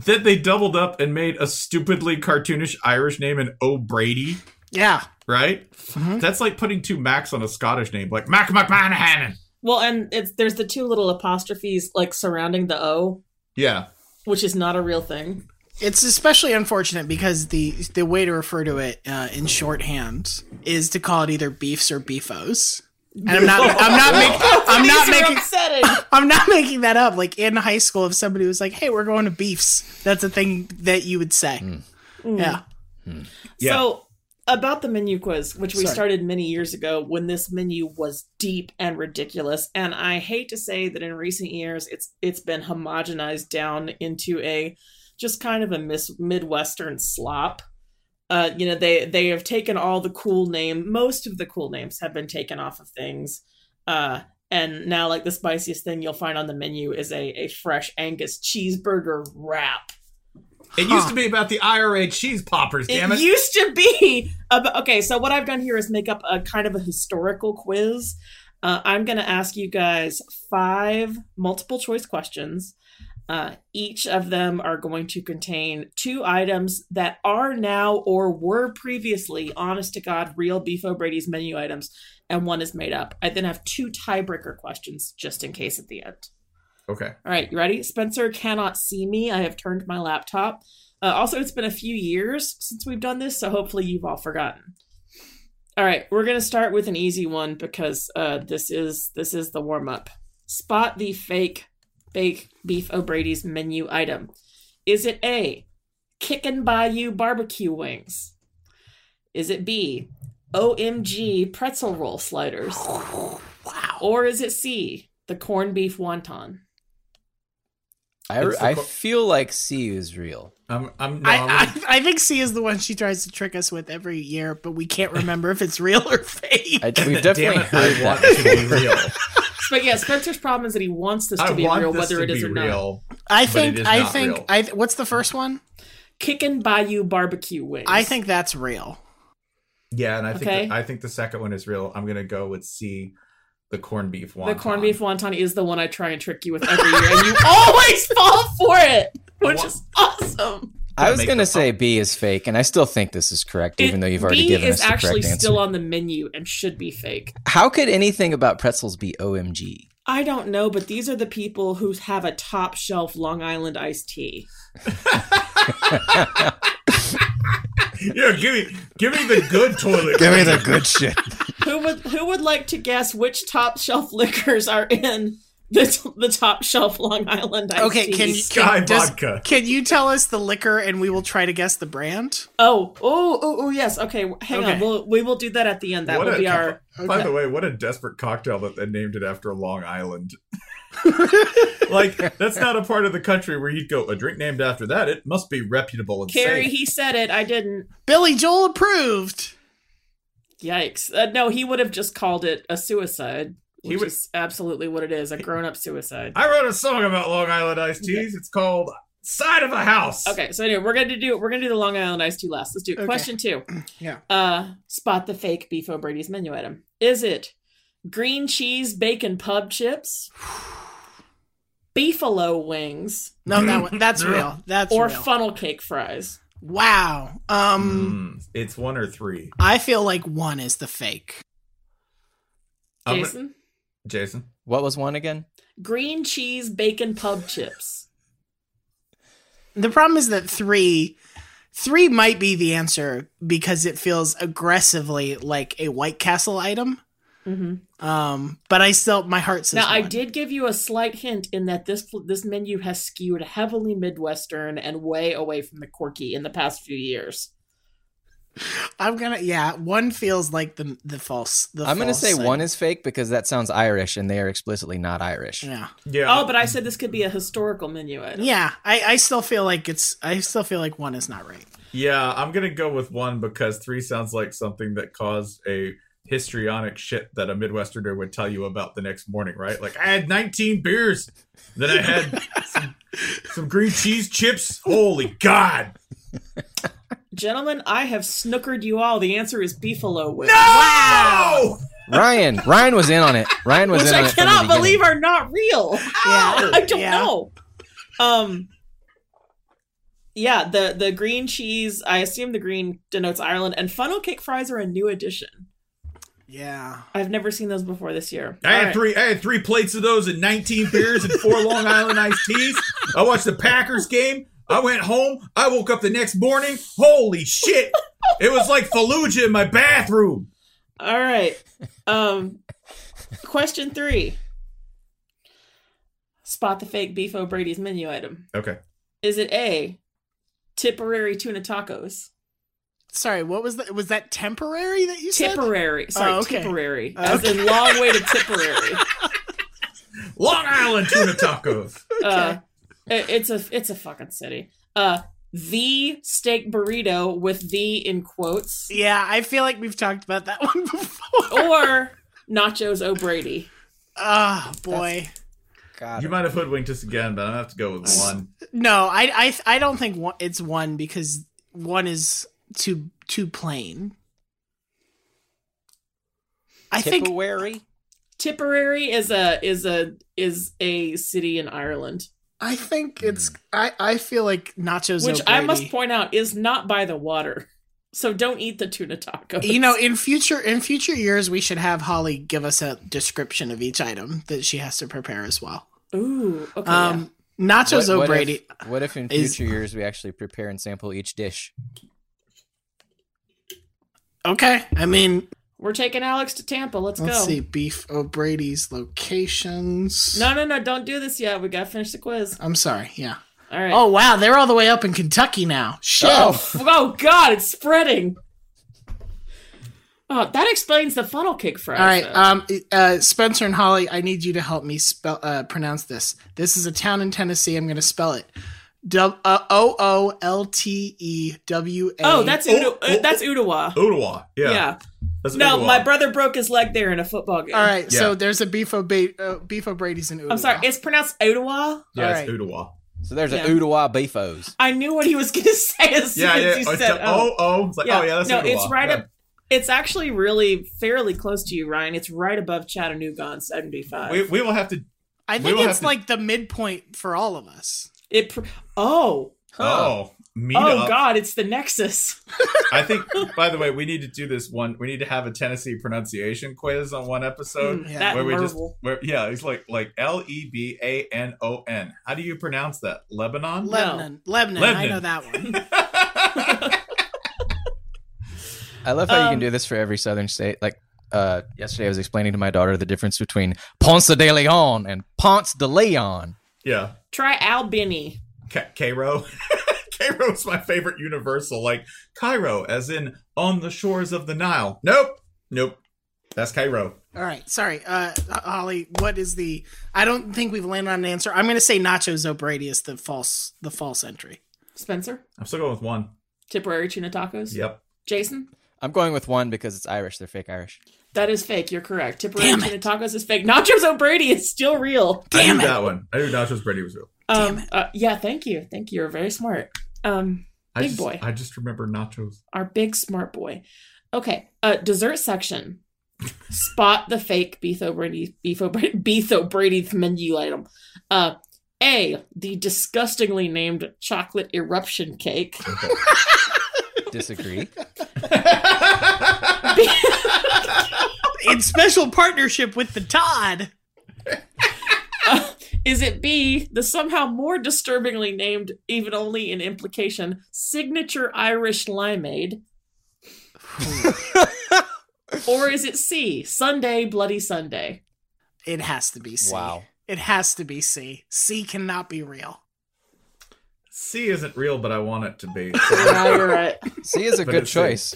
That they doubled up and made a stupidly cartoonish Irish name in O'Brady. Yeah. Right? Mm-hmm. That's like putting two Macs on a Scottish name, like Mac McManahan. Well, and there's the two little apostrophes like surrounding the O. Yeah. Which is not a real thing. It's especially unfortunate because the way to refer to it in shorthand is to call it either beefs or beefos. And I'm not making that up. Like in high school, if somebody was like, "Hey, we're going to beefs," that's a thing that you would say. Mm. Yeah. Mm. Yeah. So about the menu quiz, which we started many years ago when this menu was deep and ridiculous. And I hate to say that in recent years, it's been homogenized down into a just kind of a Midwestern slop. You know, they have taken all the cool name. Most of the cool names have been taken off of things. And now like the spiciest thing you'll find on the menu is a fresh Angus cheeseburger wrap. It used to be about the IRA cheese poppers, damn it. It used to be. Okay, so what I've done here is make up a kind of a historical quiz. I'm going to ask you guys 5 multiple choice questions. Each of them are going to contain 2 items that are now or were previously, honest to God, real Beef O'Brady's menu items, and one is made up. I then have 2 tiebreaker questions just in case at the end. Okay. All right, you ready? Spencer cannot see me. I have turned my laptop. Also, it's been a few years since we've done this, so hopefully you've all forgotten. All right, we're going to start with an easy one because this is the warm-up. Spot the fake Baked Beef O'Brady's menu item. Is it A, Kickin' Bayou barbecue wings? Is it B, OMG pretzel roll sliders? Wow. Or is it C, the corned beef wonton? I feel like C is real. I think C is the one she tries to trick us with every year, but we can't remember if it's real or fake. We've definitely heard that. I want it to be real. But yeah, Spencer's problem is that he wants this to be real, whether it is or not. I think what's the first one? Kickin' Bayou barbecue wings. I think that's real. Yeah, and I think the second one is real. I'm gonna go with C, the corned beef wonton. The corned beef wonton is the one I try and trick you with every year, and you always fall for it, which is awesome. I was going to say B is fake, and I still think this is correct, even though you've already given us the correct answer. B is actually still on the menu and should be fake. How could anything about pretzels be OMG? I don't know, but these are the people who have a top shelf Long Island iced tea. Yeah, give me the good toilet. Give me the good shit. Who would like to guess which top shelf liquors are in the top shelf Long Island iced tea? Okay, vodka. Can you tell us the liquor and we will try to guess the brand? Oh, yes. Okay, hang on. We will do that at the end. That will be our. By the way, what a desperate cocktail that they named it after Long Island. Like, that's not a part of the country where you'd go, a drink named after that, it must be reputable and Carrie, safe. He said it. I didn't. Billy Joel approved. Yikes. No, he would have just called it a suicide. Which is absolutely what it is, a grown-up suicide. I wrote a song about Long Island iced teas. Okay. It's called Side of a House. Okay, so anyway, we're gonna do the Long Island iced tea last. Let's do it. Okay. Question 2. Yeah. Spot the fake Beef O'Brady's menu item. Is it green cheese bacon pub chips? Beefalo wings. No, that one. That's real. That's or real. Funnel cake fries. Wow. It's 1 or 3. I feel like 1 is the fake. Jason? What was 1 again? Green cheese bacon pub chips. The problem is that 3 might be the answer because it feels aggressively like a White Castle item. Mm-hmm. But I still, my heart says now, 1. I did give you a slight hint in that this menu has skewed heavily Midwestern and way away from the quirky in the past few years. I'm gonna, yeah. 1 feels like the false. I'm gonna say 1 is fake because that sounds Irish, and they are explicitly not Irish. Yeah. Oh, but I said this could be a historical menu item. Yeah, I still feel like I still feel like 1 is not right. Yeah, I'm gonna go with 1 because 3 sounds like something that caused a histrionic shit that a Midwesterner would tell you about the next morning, right? Like I had 19 beers, then I had some green cheese chips. Holy God. Gentlemen, I have snookered you all. The answer is Beefalo wings. No! Wow! Ryan was in on it. Which I cannot believe are not real. Yeah. I don't know. Yeah, the green cheese, I assume the green denotes Ireland, and funnel cake fries are a new addition. Yeah. I've never seen those before this year. I had three plates of those and 19 beers and 4 Long Island iced teas. I watched the Packers game. I went home. I woke up the next morning. Holy shit. It was like Fallujah in my bathroom. All right. Question 3. Spot the fake Beef O'Brady's menu item. Okay. Is it A, Tipperary tuna tacos? Sorry, what was that? Was that temporary that you said? Tipperary. Sorry, oh, okay. Tipperary. As in long way to Tipperary. Long Island tuna tacos. Okay. It's a fucking city. The steak burrito with the in quotes. Yeah, I feel like we've talked about that one before. Or Nachos O'Brady. Oh, boy. You might have hoodwinked us again, but I'm going to have to go with one. No, I don't think it's one because one is too plain. I think Tipperary is a city in Ireland. I think it's I feel like Nachos O'Brady, which I must point out is not by the water. So don't eat the tuna tacos. You know, in future years we should have Holly give us a description of each item that she has to prepare as well. Ooh, okay. Yeah. Nachos O'Brady. What if in future years we actually prepare and sample each dish? Okay, I mean, we're taking Alex to Tampa. Let's go. Let's see Beef O'Brady's locations. No, don't do this yet. We got to finish the quiz. I'm sorry, yeah. All right. Oh, wow, they're all the way up in Kentucky now. Shit. Oh, God, it's spreading. Oh, that explains the funnel cake fries. All right, Spencer and Holly, I need you to help me spell pronounce this. This is a town in Tennessee. I'm going to spell it. Ooltewa. Oh, that's Ooltewa. Ooltewa, yeah. No, Ooltewa. My brother broke his leg there in a football game. All right, So there's a Beef O'Brady's in Ooltewa. I'm sorry, it's pronounced Ooltewa? Yeah, it's Ooltewa. So there's a Ooltewa Beefos. I knew what he was going to say as soon as you said oh. It's like, yeah. Oh, yeah, that's Ooltewa. No, it's right up. It's actually really fairly close to you, Ryan. It's right above Chattanooga on 75. We will have to. I think it's like the midpoint for all of us. God, it's the Nexus. I think, by the way, we need to do this one. We need to have a Tennessee pronunciation quiz on one episode it's like Lebanon. How do you pronounce that? Lebanon? Lebanon. No. Lebanon. I know that one. I love how you can do this for every southern state. Like yesterday I was explaining to my daughter the difference between Ponce de Leon and Ponce de Leon. Yeah. Try Albany. Cairo. Cairo is my favorite universal. Like Cairo, as in on the shores of the Nile. Nope. That's Cairo. All right. Sorry. Ollie, what is the... I don't think we've landed on an answer. I'm going to say Nachos O'Brady is the false entry. Spencer? I'm still going with one. Tipperary tuna tacos? Yep. Jason? I'm going with one because it's Irish. They're fake Irish. That is fake. You're correct. Tipperary tuna tacos is fake. Nachos O'Brady is still real. Damn it. I knew that one. I knew Nachos O'Brady was real. Damn it. Thank you. You're very smart. Big boy. I just remember nachos. Our big smart boy. Okay. Dessert section. Spot the fake Beef O'Brady's menu item. A, the disgustingly named chocolate eruption cake. Okay. Disagree. In special partnership with the Todd. Is it B, the somehow more disturbingly named, even only in implication, signature Irish limeade? Or is it C, Sunday, Bloody Sunday? It has to be C. Wow. It has to be C. C cannot be real. C isn't real, but I want it to be. Yeah, you're right. C is a good choice.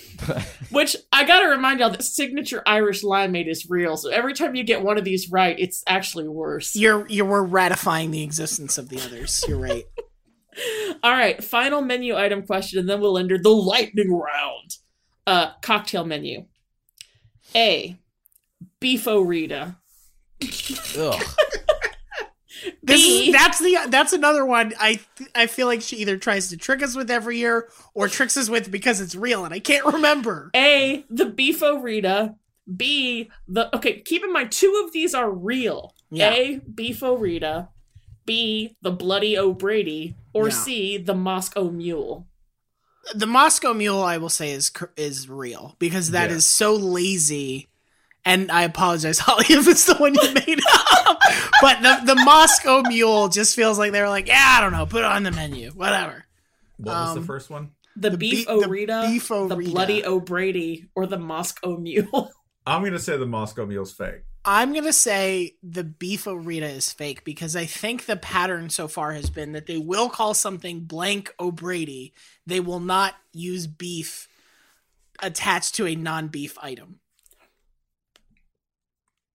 Which, I gotta remind y'all that signature Irish limeade is real, so every time you get one of these right, it's actually worse. We're ratifying the existence of the others. You're right. All right, final menu item question, and then we'll enter the lightning round. Cocktail menu. A, Beef-O-Rita. Ugh. That's another one. I feel like she either tries to trick us with every year or tricks us with because it's real and I can't remember. A, the Beef-O-Rita. B, keep in mind two of these are real. Yeah. A, Beef-O-Rita. B, the Bloody O'Brady. Or C, the Moscow Mule. The Moscow Mule, I will say, is real because that is so lazy And I apologize, Holly, if it's the one you made up. But the Moscow Mule just feels like they were like, yeah, I don't know, put it on the menu, whatever. What was the first one? The Beef O'Rita, the Bloody O'Brady, or the Moscow Mule. I'm going to say the Moscow Mule's fake. I'm going to say the Beef O'Rita is fake because I think the pattern so far has been that they will call something blank O'Brady. They will not use beef attached to a non-beef item.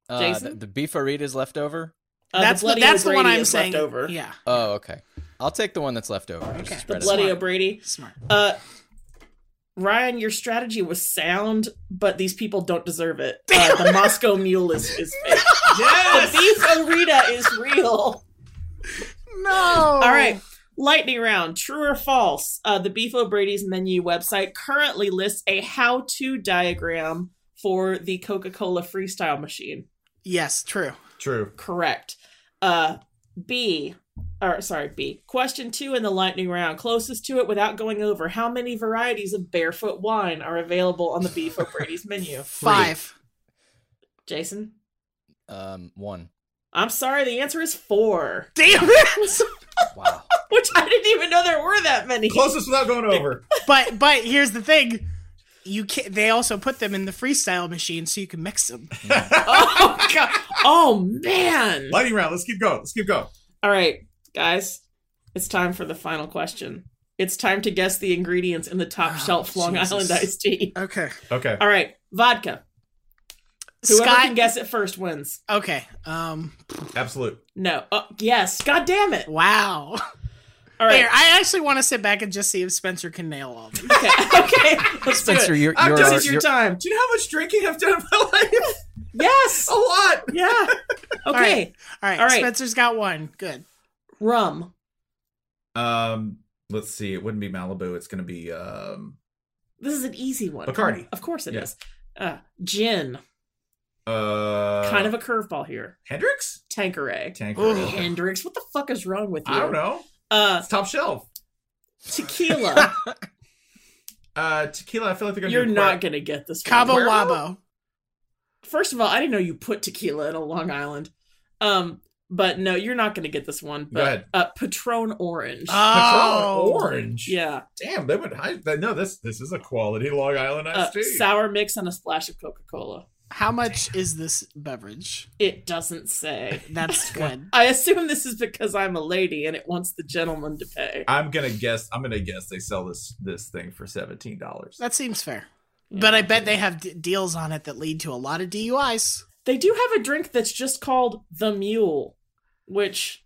Jason? The Beef O'Rita is left over? That's the one I'm saying. Leftover. Yeah. Oh, okay. I'll take the one that's left over. Okay. The Bloody O'Brady. Smart. Ryan, your strategy was sound, but these people don't deserve it. The Moscow Mule is fake. Yes! The Beef O'Rita is real. No! All right. Lightning round. True or false? The Beef O'Brady's menu website currently lists a how-to diagram for the Coca-Cola freestyle machine. Yes, true. True. Correct. B. Question 2 in the lightning round. Closest to it without going over. How many varieties of barefoot wine are available on the Beef O'Brady's menu? 5. Jason? 1. I'm sorry, the answer is 4. Damn it! Wow. Which I didn't even know there were that many. Closest without going over. But here's the thing. You can't, they also put them in the freestyle machine so you can mix them. Yeah. Oh, God. Oh, man. Lightning round. Let's keep going. All right, guys. It's time for the final question. It's time to guess the ingredients in the top shelf Long Island iced tea. Okay. All right. Vodka. Whoever can guess it first wins. Okay. Absolute. No. Yes. God damn it. Wow. All right. Here, I actually want to sit back and just see if Spencer can nail all of them. Okay. Let's Spencer, do it. This is your time. Do you know how much drinking I've done in my life? Yes. A lot. Yeah. Okay. All right. Spencer's got one. Good. Rum. Let's see. It wouldn't be Malibu. It's going to be... This is an easy one. Bacardi. Of course it is. Gin. Kind of a curveball here. Hendrix? Tanqueray. Ooh, Hendrix. What the fuck is wrong with you? I don't know. It's top shelf. Tequila. Tequila, I feel like they're going to... You're not going to get this one. Cabo Wabo. First of all, I didn't know you put tequila in a Long Island. But no, you're not going to get this one. But, go ahead. Patron Orange. Oh. Patron Orange? Yeah. Damn, they would... This is a quality Long Island iced tea. Sour mix and a splash of Coca-Cola. How much is this beverage? It doesn't say. That's good. I assume this is because I'm a lady and it wants the gentleman to pay. I'm gonna guess they sell this thing for $17. That seems fair. Yeah, but I bet they have deals on it that lead to a lot of DUIs. They do have a drink that's just called the Mule, which...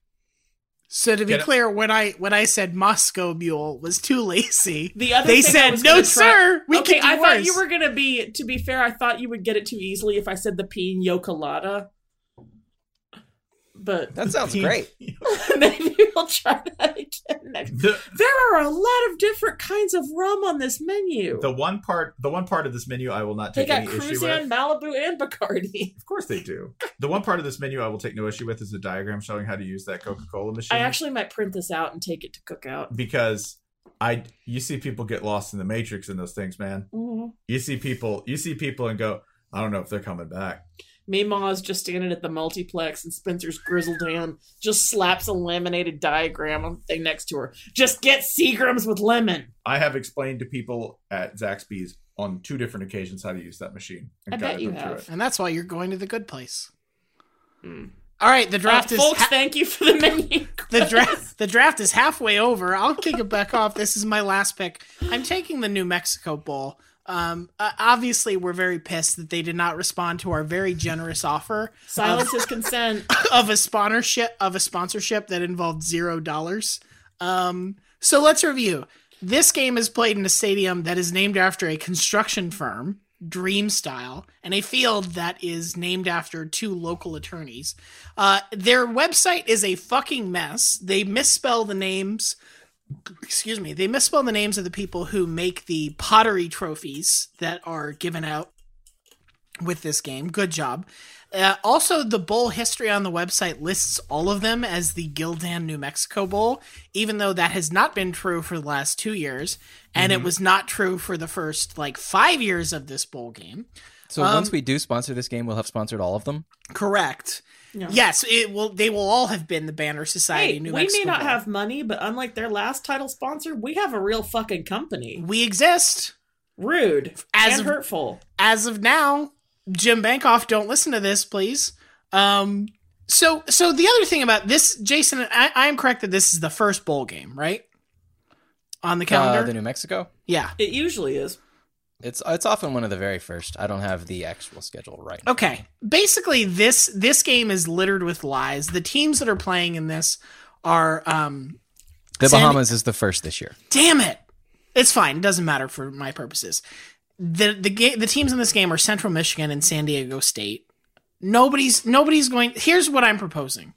So to be clear, when I said Moscow Mule was too lacy, they said, no, sir, we can't do worse. Thought you were going to be, fair, I thought you would get it too easily if I said the Piña Colada. But that sounds great. Maybe we'll try that again next. There are a lot of different kinds of rum on this menu. The one part of this menu I will not take any issue with. They got Cruzan, Malibu, and Bacardi. Of course they do. The one part of this menu I will take no issue with is a diagram showing how to use that Coca-Cola machine. I actually might print this out and take it to Cookout because you see people get lost in the matrix in those things, man. Mm-hmm. You see people and go, I don't know if they're coming back. Meemaw's just standing at the multiplex and Spencer's grizzled hand just slaps a laminated diagram on the thing next to her. Just get Seagrams with lemon. I have explained to people at Zaxby's on 2 different occasions how to use that machine. I bet you have. And that's why you're going to the good place. Mm. All right, the draft is... Folks, thank you for the menu. The draft is halfway over. I'll kick it back off. This is my last pick. I'm taking the New Mexico Bowl. Obviously we're very pissed that they did not respond to our very generous offer. Silence is consent of a sponsorship that involved $0. So let's review. This game is played in a stadium that is named after a construction firm, Dream Style, and a field that is named after 2 local attorneys. Their website is a fucking mess. They misspell the names. Excuse me. They misspell the names of the people who make the pottery trophies that are given out with this game. Good job. Also, the bowl history on the website lists all of them as the Gildan New Mexico Bowl, even though that has not been true for the last 2 years. And it was not true for the first 5 years of this bowl game. So once we do sponsor this game, we'll have sponsored all of them? Correct. No. Yes, it will. They will all have been the Banner Society. Hey, New Mexico we may not Bowl. Have money, but unlike their last title sponsor, we have a real fucking company. We exist. Rude as and of, hurtful. As of now, Jim Bankoff, don't listen to this, please. So the other thing about this, Jason, I am correct that this is the first bowl game, right? On the calendar, the New Mexico. Yeah, it usually is. It's often one of the very first. I don't have the actual schedule right now. Okay. Basically, this game is littered with lies. The teams that are playing in this are... the Bahamas is the first this year. Damn it. It's fine. It doesn't matter for my purposes. The teams in this game are Central Michigan and San Diego State. Nobody's going... Here's what I'm proposing.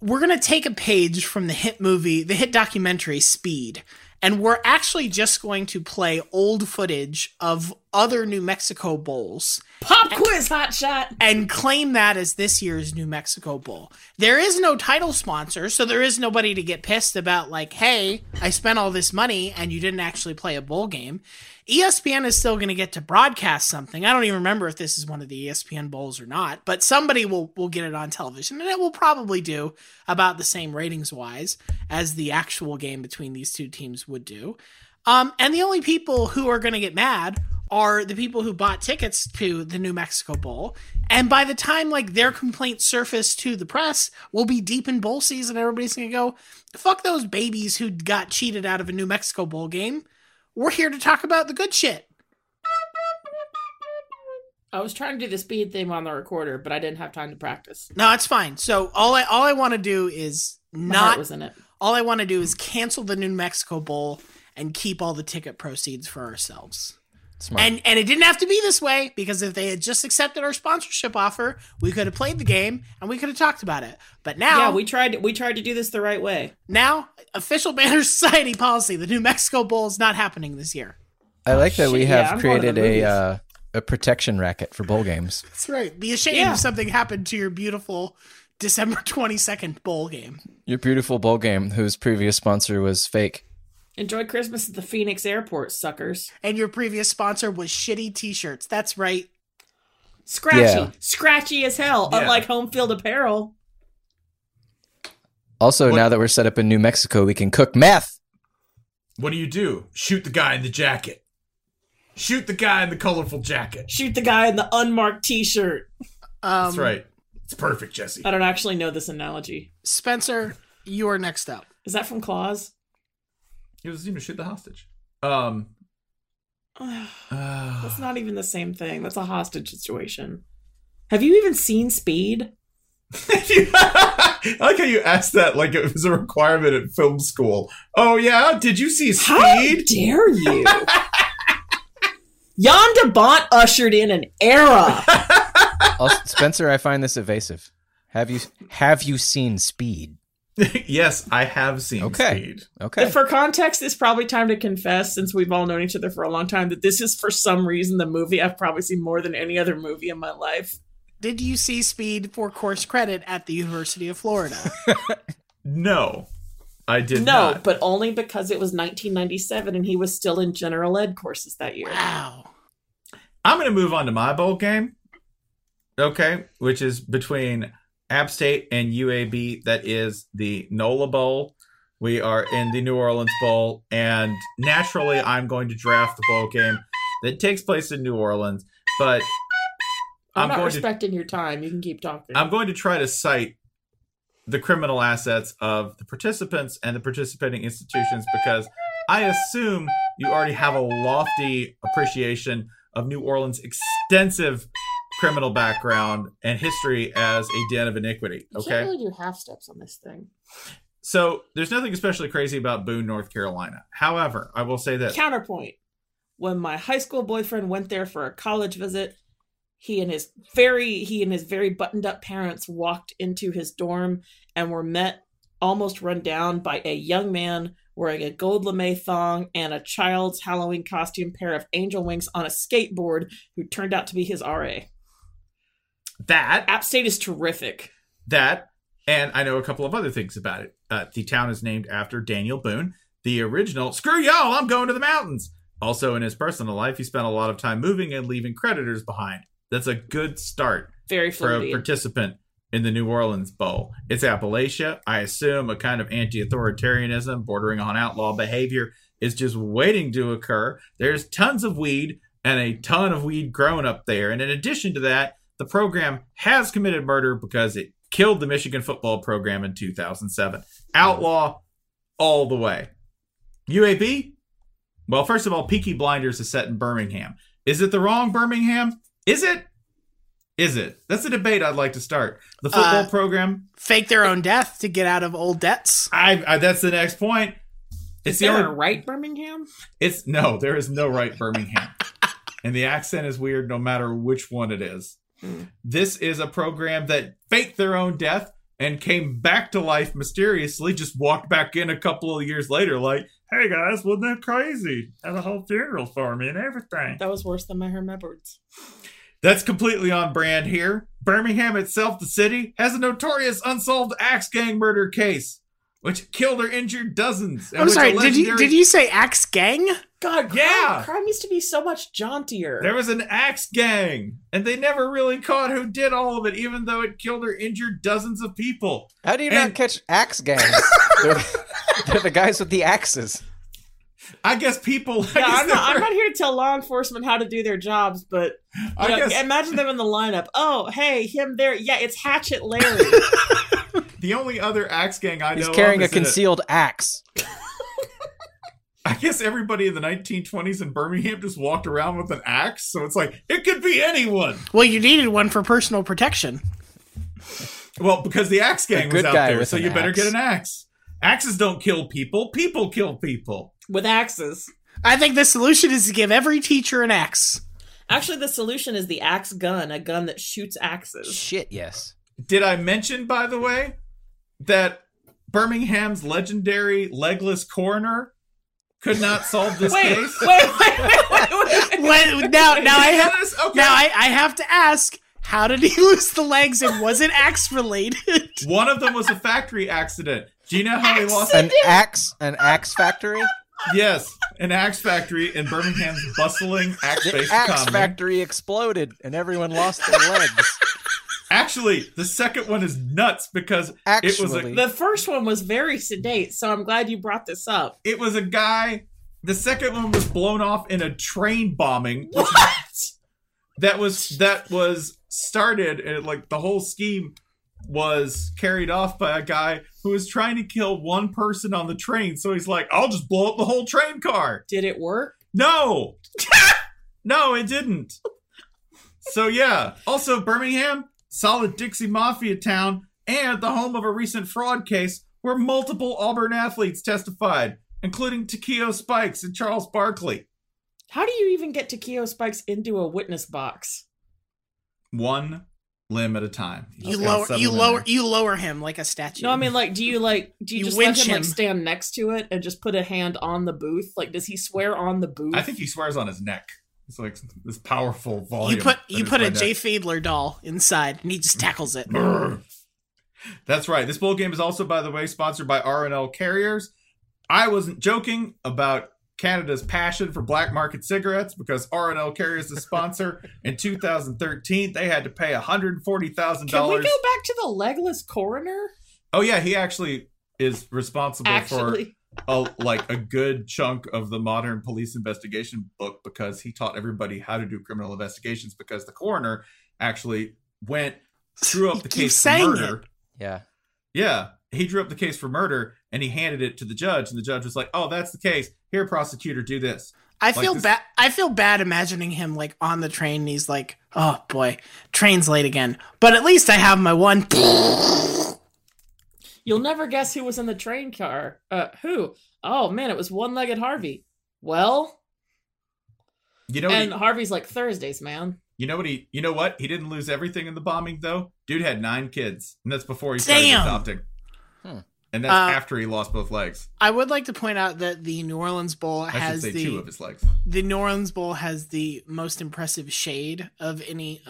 We're going to take a page from the hit documentary Speed, and we're actually just going to play old footage of other New Mexico bowls. Pop quiz, hotshot! And claim that as this year's New Mexico Bowl. There is no title sponsor, so there is nobody to get pissed about, like, hey, I spent all this money and you didn't actually play a bowl game. ESPN is still going to get to broadcast something. I don't even remember if this is one of the ESPN bowls or not, but somebody will get it on television, and it will probably do about the same ratings-wise as the actual game between these two teams would do. And the only people who are going to get mad are the people who bought tickets to the New Mexico Bowl. And by the time like their complaint surfaced to the press, we'll be deep in bowl season. Everybody's going to go, fuck those babies who got cheated out of a New Mexico Bowl game. We're here to talk about the good shit. I was trying to do the Speed theme on the recorder, but I didn't have time to practice. No, it's fine. So all I want to do is all I want to do is cancel the New Mexico Bowl and keep all the ticket proceeds for ourselves. Smart. And it didn't have to be this way, because if they had just accepted our sponsorship offer, we could have played the game and we could have talked about it. But now... Yeah, we tried to do this the right way. Now, official Banner Society policy, the New Mexico Bowl is not happening this year. I like that we have created a protection racket for bowl games. That's right. Be ashamed if something happened to your beautiful December 22nd bowl game. Your beautiful bowl game, whose previous sponsor was fake. Enjoy Christmas at the Phoenix Airport, suckers. And your previous sponsor was shitty t-shirts. That's right. Scratchy as hell, unlike Home Field Apparel. Also, now that we're set up in New Mexico, we can cook meth. What do? Shoot the guy in the jacket. Shoot the guy in the colorful jacket. Shoot the guy in the unmarked t-shirt. That's right. It's perfect, Jesse. I don't actually know this analogy. Spencer, you are next up. Is that from Claus? It was even shoot the hostage. That's not even the same thing. That's a hostage situation. Have you even seen Speed? I like how you asked that like it was a requirement at film school. Oh, yeah? Did you see Speed? How dare you? Jan de Bont ushered in an era. Also, Spencer, I find this evasive. Have you seen Speed? Yes, I have seen Speed. Okay. And for context, it's probably time to confess, since we've all known each other for a long time, that this is for some reason the movie I've probably seen more than any other movie in my life. Did you see Speed for course credit at the University of Florida? No, I did not. No, but only because it was 1997 and he was still in general ed courses that year. Wow. I'm going to move on to my bowl game. Okay, which is between App State and UAB. That is the NOLA Bowl. We are in the New Orleans Bowl, and naturally I'm going to draft the bowl game that takes place in New Orleans, but I'm not respecting your time. You can keep talking. I'm going to try to cite the criminal assets of the participants and the participating institutions, because I assume you already have a lofty appreciation of New Orleans' extensive criminal background and history as a den of iniquity. Okay, you can't really do half steps on this thing. So there's nothing especially crazy about Boone, North Carolina. However, I will say this. Counterpoint. When my high school boyfriend went there for a college visit, he and his very buttoned up parents walked into his dorm and were met almost run down by a young man wearing a gold lame thong and a child's Halloween costume pair of angel wings on a skateboard, who turned out to be his RA. App State is terrific. That, and I know a couple of other things about it. The town is named after Daniel Boone, the original, screw y'all, I'm going to the mountains, Also, in his personal life, he spent a lot of time moving and leaving creditors behind. That's a good start for a participant in the New Orleans Bowl. It's Appalachia. I assume a kind of anti-authoritarianism bordering on outlaw behavior is just waiting to occur. There's tons of weed and a ton of weed grown up there. And in addition to that, the program has committed murder because it killed the Michigan football program in 2007. Outlaw all the way. UAB? Well, first of all, Peaky Blinders is set in Birmingham. Is it the wrong Birmingham? Is it? Is it? That's a debate I'd like to start. The football program? Fake their own death to get out of old debts. That's the next point. Is there a right Birmingham? No, there is no right Birmingham. And the accent is weird no matter which one it is. This is a program that faked their own death and came back to life mysteriously, just walked back in a couple of years later like, hey guys, wasn't that crazy? Had a whole funeral for me and everything. That was worse than my remembrance. That's completely on brand here. Birmingham itself, the city, has a notorious unsolved axe gang murder case, which killed or injured dozens. I'm sorry, did you say axe gang? God, yeah. Crime used to be so much jauntier. There was an axe gang, and they never really caught who did all of it, even though it killed or injured dozens of people. How do you not catch axe gangs? They're the guys with the axes. I guess people... I'm not here to tell law enforcement how to do their jobs, but I guess, imagine them in the lineup. Oh, hey, him there. Yeah, it's Hatchet Larry. The only other axe gang I know is carrying a concealed axe. I guess everybody in the 1920s in Birmingham just walked around with an axe, so it's like, it could be anyone. Well, you needed one for personal protection. Well, because the axe gang was out there, so you better get an axe. Axes don't kill people. People kill people. With axes. I think the solution is to give every teacher an axe. Actually, the solution is the axe gun, a gun that shoots axes. Shit, yes. Did I mention, by the way, that Birmingham's legendary legless coroner could not solve this case? Wait. Now I have to ask, how did he lose the legs and was it axe related? One of them was a factory accident. Do you know how he lost an axe factory? Yes, an axe factory in Birmingham's bustling axe-based commune. The axe factory exploded and everyone lost their legs. Actually, the second one is nuts because the first one was very sedate, so I'm glad you brought this up. It was a guy. The second one was blown off in a train bombing. That was started, and like the whole scheme was carried off by a guy who was trying to kill one person on the train. So he's like, I'll just blow up the whole train car. Did it work? No. No, it didn't. So yeah. Also, Birmingham, solid Dixie Mafia town, and the home of a recent fraud case where multiple Auburn athletes testified, including Takeo Spikes and Charles Barkley. How do you even get Takeo Spikes into a witness box? One limb at a time. You lower him like a statue. No, I mean, like, do you just let him like stand next to it and just put a hand on the booth? Like, does he swear on the booth? I think he swears on his neck. It's like this powerful volume. You put a Jay Fiedler doll inside, and he just tackles it. That's right. This bowl game is also, by the way, sponsored by R&L Carriers. I wasn't joking about Canada's passion for black market cigarettes because R&L Carriers is a sponsor. In 2013, they had to pay $140,000. Can we go back to the legless coroner? Oh, yeah. He actually is responsible for... a good chunk of the modern police investigation book because he taught everybody how to do criminal investigations because the coroner actually drew up the case for murder. Yeah. He drew up the case for murder and he handed it to the judge and the judge was like, oh, that's the case. Here, prosecutor, do this. I feel bad imagining him like on the train and he's like, oh boy, train's late again. But at least I have my one. You'll never guess who was in the train car. Who? Oh, man, it was one-legged Harvey. Well? Harvey's like, Thursdays, man. You know what? He didn't lose everything in the bombing, though. Dude had 9 kids, and that's before he started adopting. And that's after he lost both legs. I would like to point out that the New Orleans Bowl has two of his legs. The New Orleans Bowl has the most impressive shade of any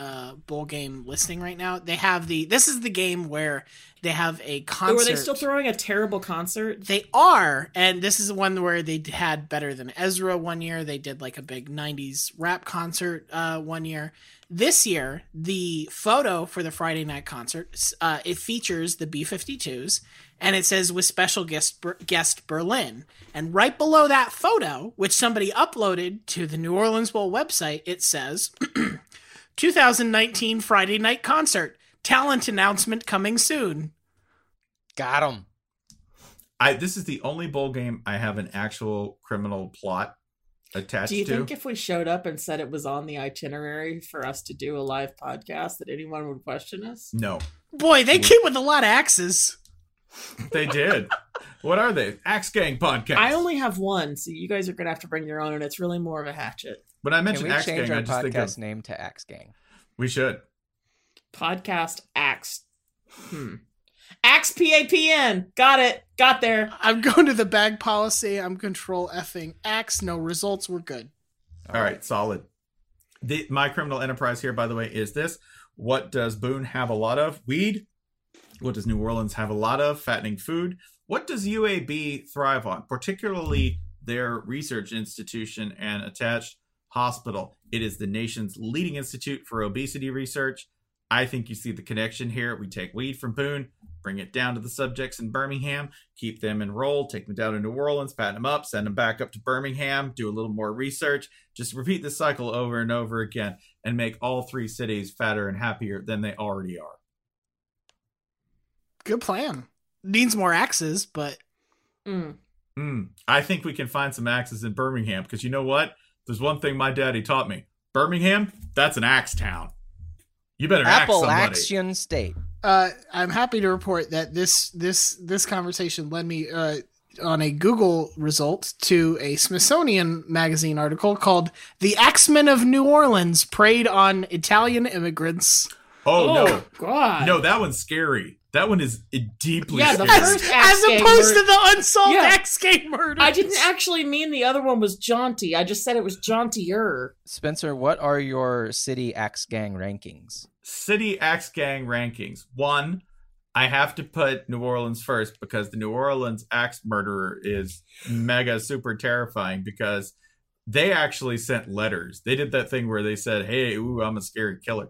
bowl game listing right now. They have this is the game where they have a concert. Were they still throwing a terrible concert? They are, and this is one where they had Better Than Ezra one year. They did like a big 90s rap concert one year. This year, the photo for the Friday night concert, it features the B-52s, and it says, with special guest Berlin. And right below that photo, which somebody uploaded to the New Orleans Bowl website, it says, 2019 Friday night concert. Talent announcement coming soon. Got him. This is the only bowl game I have an actual criminal plot attached to. Do you think if we showed up and said it was on the itinerary for us to do a live podcast that anyone would question us? No. Boy, they came with a lot of axes. They did. What are they? Axe Gang podcast. I only have one, so you guys are going to have to bring your own, and it's really more of a hatchet. When I mentioned Axe Gang, I just think podcast name to Axe Gang. We should. Podcast Axe. Axe PAPN. Got it. Got there. I'm going to the bag policy. I'm control effing Axe. No results. We're good. All right. Solid. My criminal enterprise here, by the way, is this. What does Boone have a lot of? Weed. What does New Orleans have a lot of? Fattening food. What does UAB thrive on? Particularly their research institution and attached hospital. It is the nation's leading institute for obesity research. I think you see the connection here. We take weed from Boone, bring it down to the subjects in Birmingham, keep them enrolled, take them down to New Orleans, fatten them up, send them back up to Birmingham, do a little more research. Just repeat this cycle over and over again and make all three cities fatter and happier than they already are. Good plan. Needs more axes, but... I think we can find some axes in Birmingham, because you know what? There's one thing my daddy taught me. Birmingham, that's an axe town. You better axe somebody. Appalachian State. I'm happy to report that this conversation led me on a Google result to a Smithsonian magazine article called "The Axemen of New Orleans Preyed on Italian Immigrants." Oh no! God. No, that one's scary. That one is deeply scary. As opposed to the unsolved Axe Gang murders. I didn't actually mean the other one was jaunty. I just said it was jauntier. Spencer, what are your city Axe Gang rankings? City Axe Gang rankings. 1, I have to put New Orleans first because the New Orleans axe murderer is mega super terrifying because they actually sent letters. They did that thing where they said, hey, I'm a scary killer.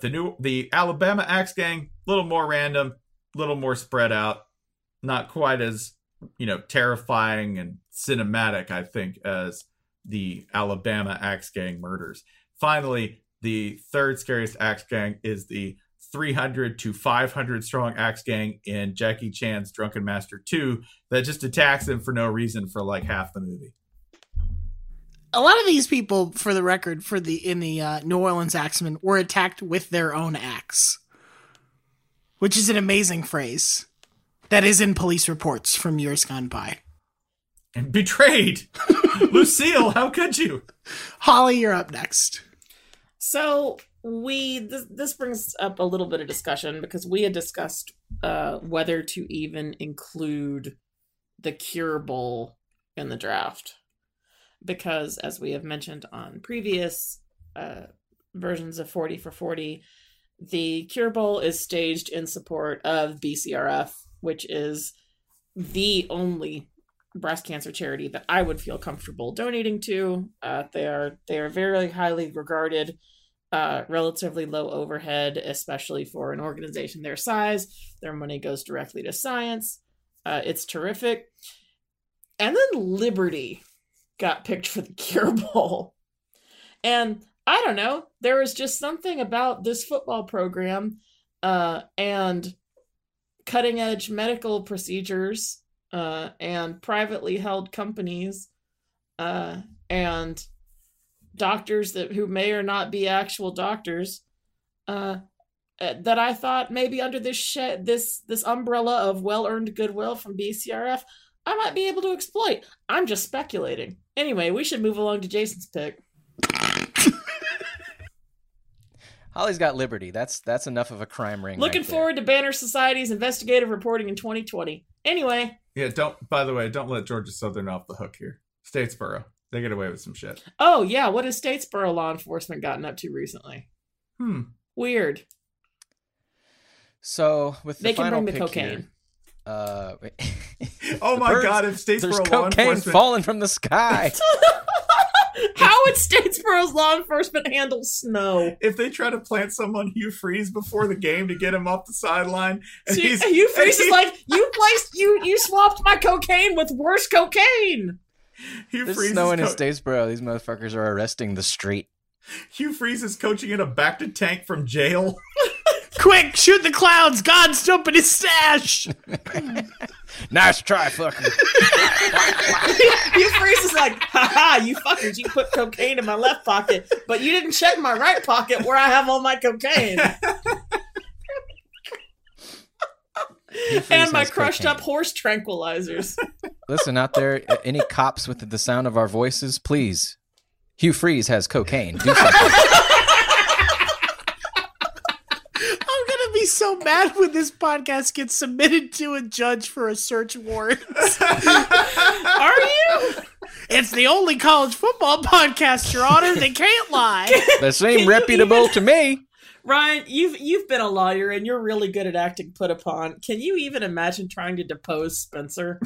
The Alabama Axe Gang, a little more random, a little more spread out, not quite as terrifying and cinematic, I think, as the Alabama Axe Gang murders. Finally, the third scariest Axe Gang is the 300 to 500 strong Axe Gang in Jackie Chan's Drunken Master 2 that just attacks him for no reason for like half the movie. A lot of these people, for the record, in the New Orleans Axemen were attacked with their own axe, which is an amazing phrase that is in police reports from years gone by. And betrayed. Lucille, how could you? Holly, you're up next. So this brings up a little bit of discussion because we had discussed whether to even include the Cure Bowl in the draft. Because, as we have mentioned on previous versions of 40 for 40, the Cure Bowl is staged in support of BCRF, which is the only breast cancer charity that I would feel comfortable donating to. They are very highly regarded, relatively low overhead, especially for an organization their size. Their money goes directly to science. It's terrific. And then Liberty got picked for the Cure Bowl. And I don't know, there was just something about this football program and cutting edge medical procedures and privately held companies and doctors who may or not be actual doctors that I thought maybe under this umbrella of well-earned goodwill from BCRF, I might be able to exploit. I'm just speculating. Anyway, we should move along to Jason's pick. Holly's got liberty. That's enough of a crime ring. Looking forward to Banner Society's investigative reporting in 2020. Anyway. Yeah, don't let Georgia Southern off the hook here. Statesboro. They get away with some shit. Oh, yeah. What has Statesboro law enforcement gotten up to recently? Weird. So, with the final pick here. Oh my God, if Statesboro law enforcement... There's cocaine falling from the sky. How would Statesboro's law enforcement handle snow? If they try to plant someone Hugh Freeze before the game to get him off the sideline. And so Hugh Freeze is like, you swapped my cocaine with worse cocaine. There's snow in Statesboro. These motherfuckers are arresting the street. Hugh Freeze is coaching in a back-to-tank from jail. Quick, shoot the clouds. God's jumping his sash. Nice try, fucker. Hugh Freeze is like, ha-ha, you fuckers, you put cocaine in my left pocket, but you didn't check my right pocket where I have all my cocaine. And my crushed-up horse tranquilizers. Listen, out there, any cops with the sound of our voices, please. Hugh Freeze has cocaine. Do something. So mad when this podcast gets submitted to a judge for a search warrant. Are you? It's the only college football podcast, Your Honor. They can't lie. They seem reputable to me. Ryan, you've been a lawyer and you're really good at acting put upon. Can you even imagine trying to depose Spencer?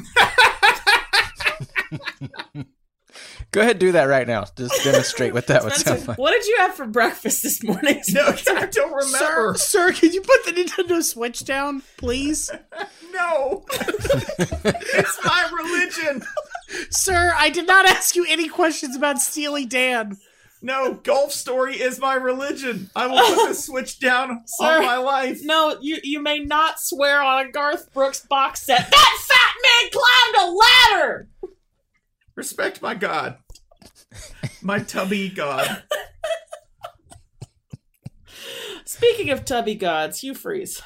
Go ahead, do that right now. Just demonstrate what that would sound like. What did you have for breakfast this morning? Spencer? No, I don't remember. Sir, can you put the Nintendo Switch down, please? No. It's my religion. Sir, I did not ask you any questions about Steely Dan. No, Golf Story is my religion. I will put the Switch down on my life. No, you may not swear on a Garth Brooks box set. That fat man climbed a ladder! Respect my God. My tubby God. Speaking of tubby gods, Hugh Freeze.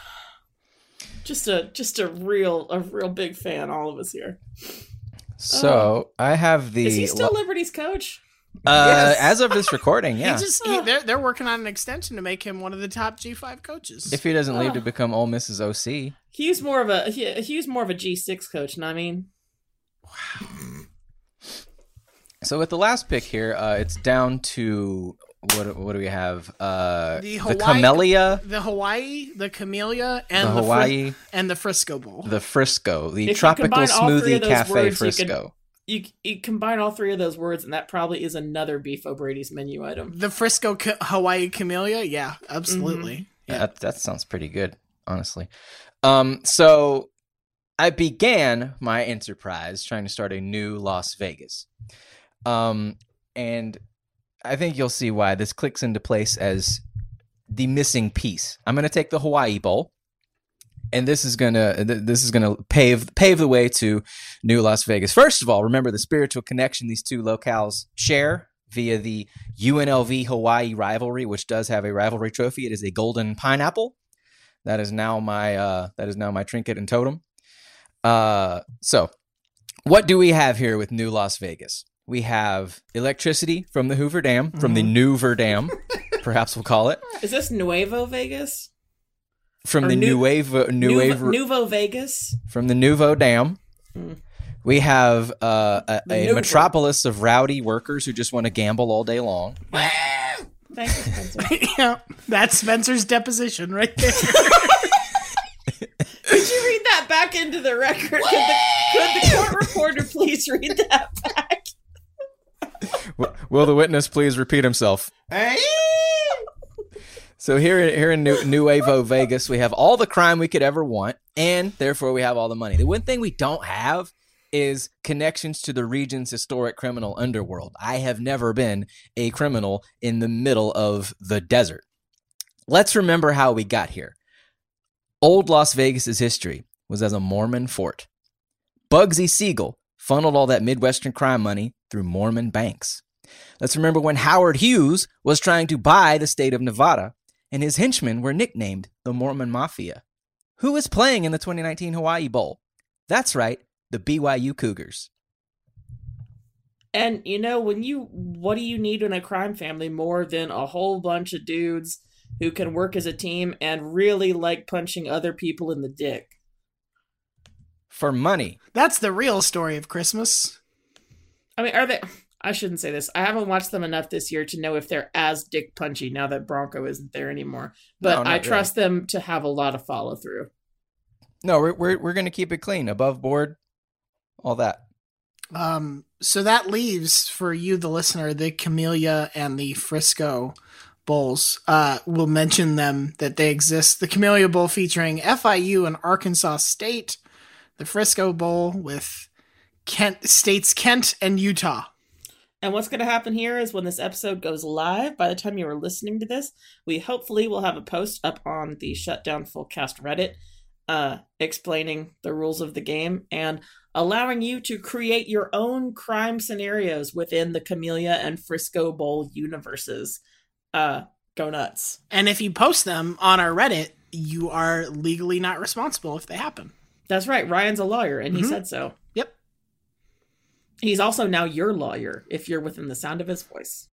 Just a real big fan, all of us here. So I have the... Is he still Liberty's coach? Yes. As of this recording, yeah. They're working on an extension to make him one of the top G5 coaches. If he doesn't leave to become Ole Miss's OC. He's more of a G6 coach, and I mean... Wow. So with the last pick here, it's down to what do we have? The Hawaii, the Camellia, and the Frisco Bowl. The Frisco, the if Tropical Smoothie Cafe words, Frisco. You combine all three of those words, and that probably is another Beef O'Brady's menu item. The Frisco Hawaii Camellia, yeah, absolutely. Mm-hmm. Yeah. That sounds pretty good, honestly. So I began my enterprise trying to start a new Las Vegas. And I think you'll see why this clicks into place as the missing piece. I'm going to take the Hawaii Bowl, and this is going to pave the way to new Las Vegas. First of all, remember the spiritual connection these two locales share via the UNLV Hawaii rivalry, which does have a rivalry trophy. It is a golden pineapple. That is now my trinket and totem. So what do we have here with new Las Vegas? We have electricity from the Hoover Dam, from the Newver Dam, perhaps we'll call it. Is this Nuevo Vegas? From or the Nuevo Vegas? From the Nuevo Dam. Mm. We have a metropolis of rowdy workers who just want to gamble all day long. Thank you, Spencer. Yeah, that's Spencer's deposition right there. Could you read that back into the record? Could the court reporter please read that back? Will the witness please repeat himself? So here in Nuevo Vegas, we have all the crime we could ever want, and therefore we have all the money. The one thing we don't have is connections to the region's historic criminal underworld. I have never been a criminal in the middle of the desert. Let's remember how we got here. Old Las Vegas's history was as a Mormon fort. Bugsy Siegel funneled all that Midwestern crime money through Mormon banks. Let's remember when Howard Hughes was trying to buy the state of Nevada, and his henchmen were nicknamed the Mormon Mafia. Who is playing in the 2019 Hawaii Bowl? That's right, the BYU Cougars. And, you know, what do you need in a crime family more than a whole bunch of dudes who can work as a team and really like punching other people in the dick. For money. That's the real story of Christmas. I mean, are they... I shouldn't say this. I haven't watched them enough this year to know if they're as dick punchy now that Bronco isn't there anymore. But no, I trust them to have a lot of follow through. No, we're going to keep it clean, above board, all that. So that leaves for you, the listener, the Camellia and the Frisco Bowls. We'll mention them that they exist. The Camellia Bowl featuring FIU and Arkansas State. The Frisco Bowl with Kent and Utah. And what's going to happen here is when this episode goes live, by the time you are listening to this, we hopefully will have a post up on the Shutdown Fullcast Reddit explaining the rules of the game and allowing you to create your own crime scenarios within the Camellia and Frisco Bowl universes. Go nuts. And if you post them on our Reddit, you are legally not responsible if they happen. That's right. Ryan's a lawyer, and he said so. He's also now your lawyer, if you're within the sound of his voice.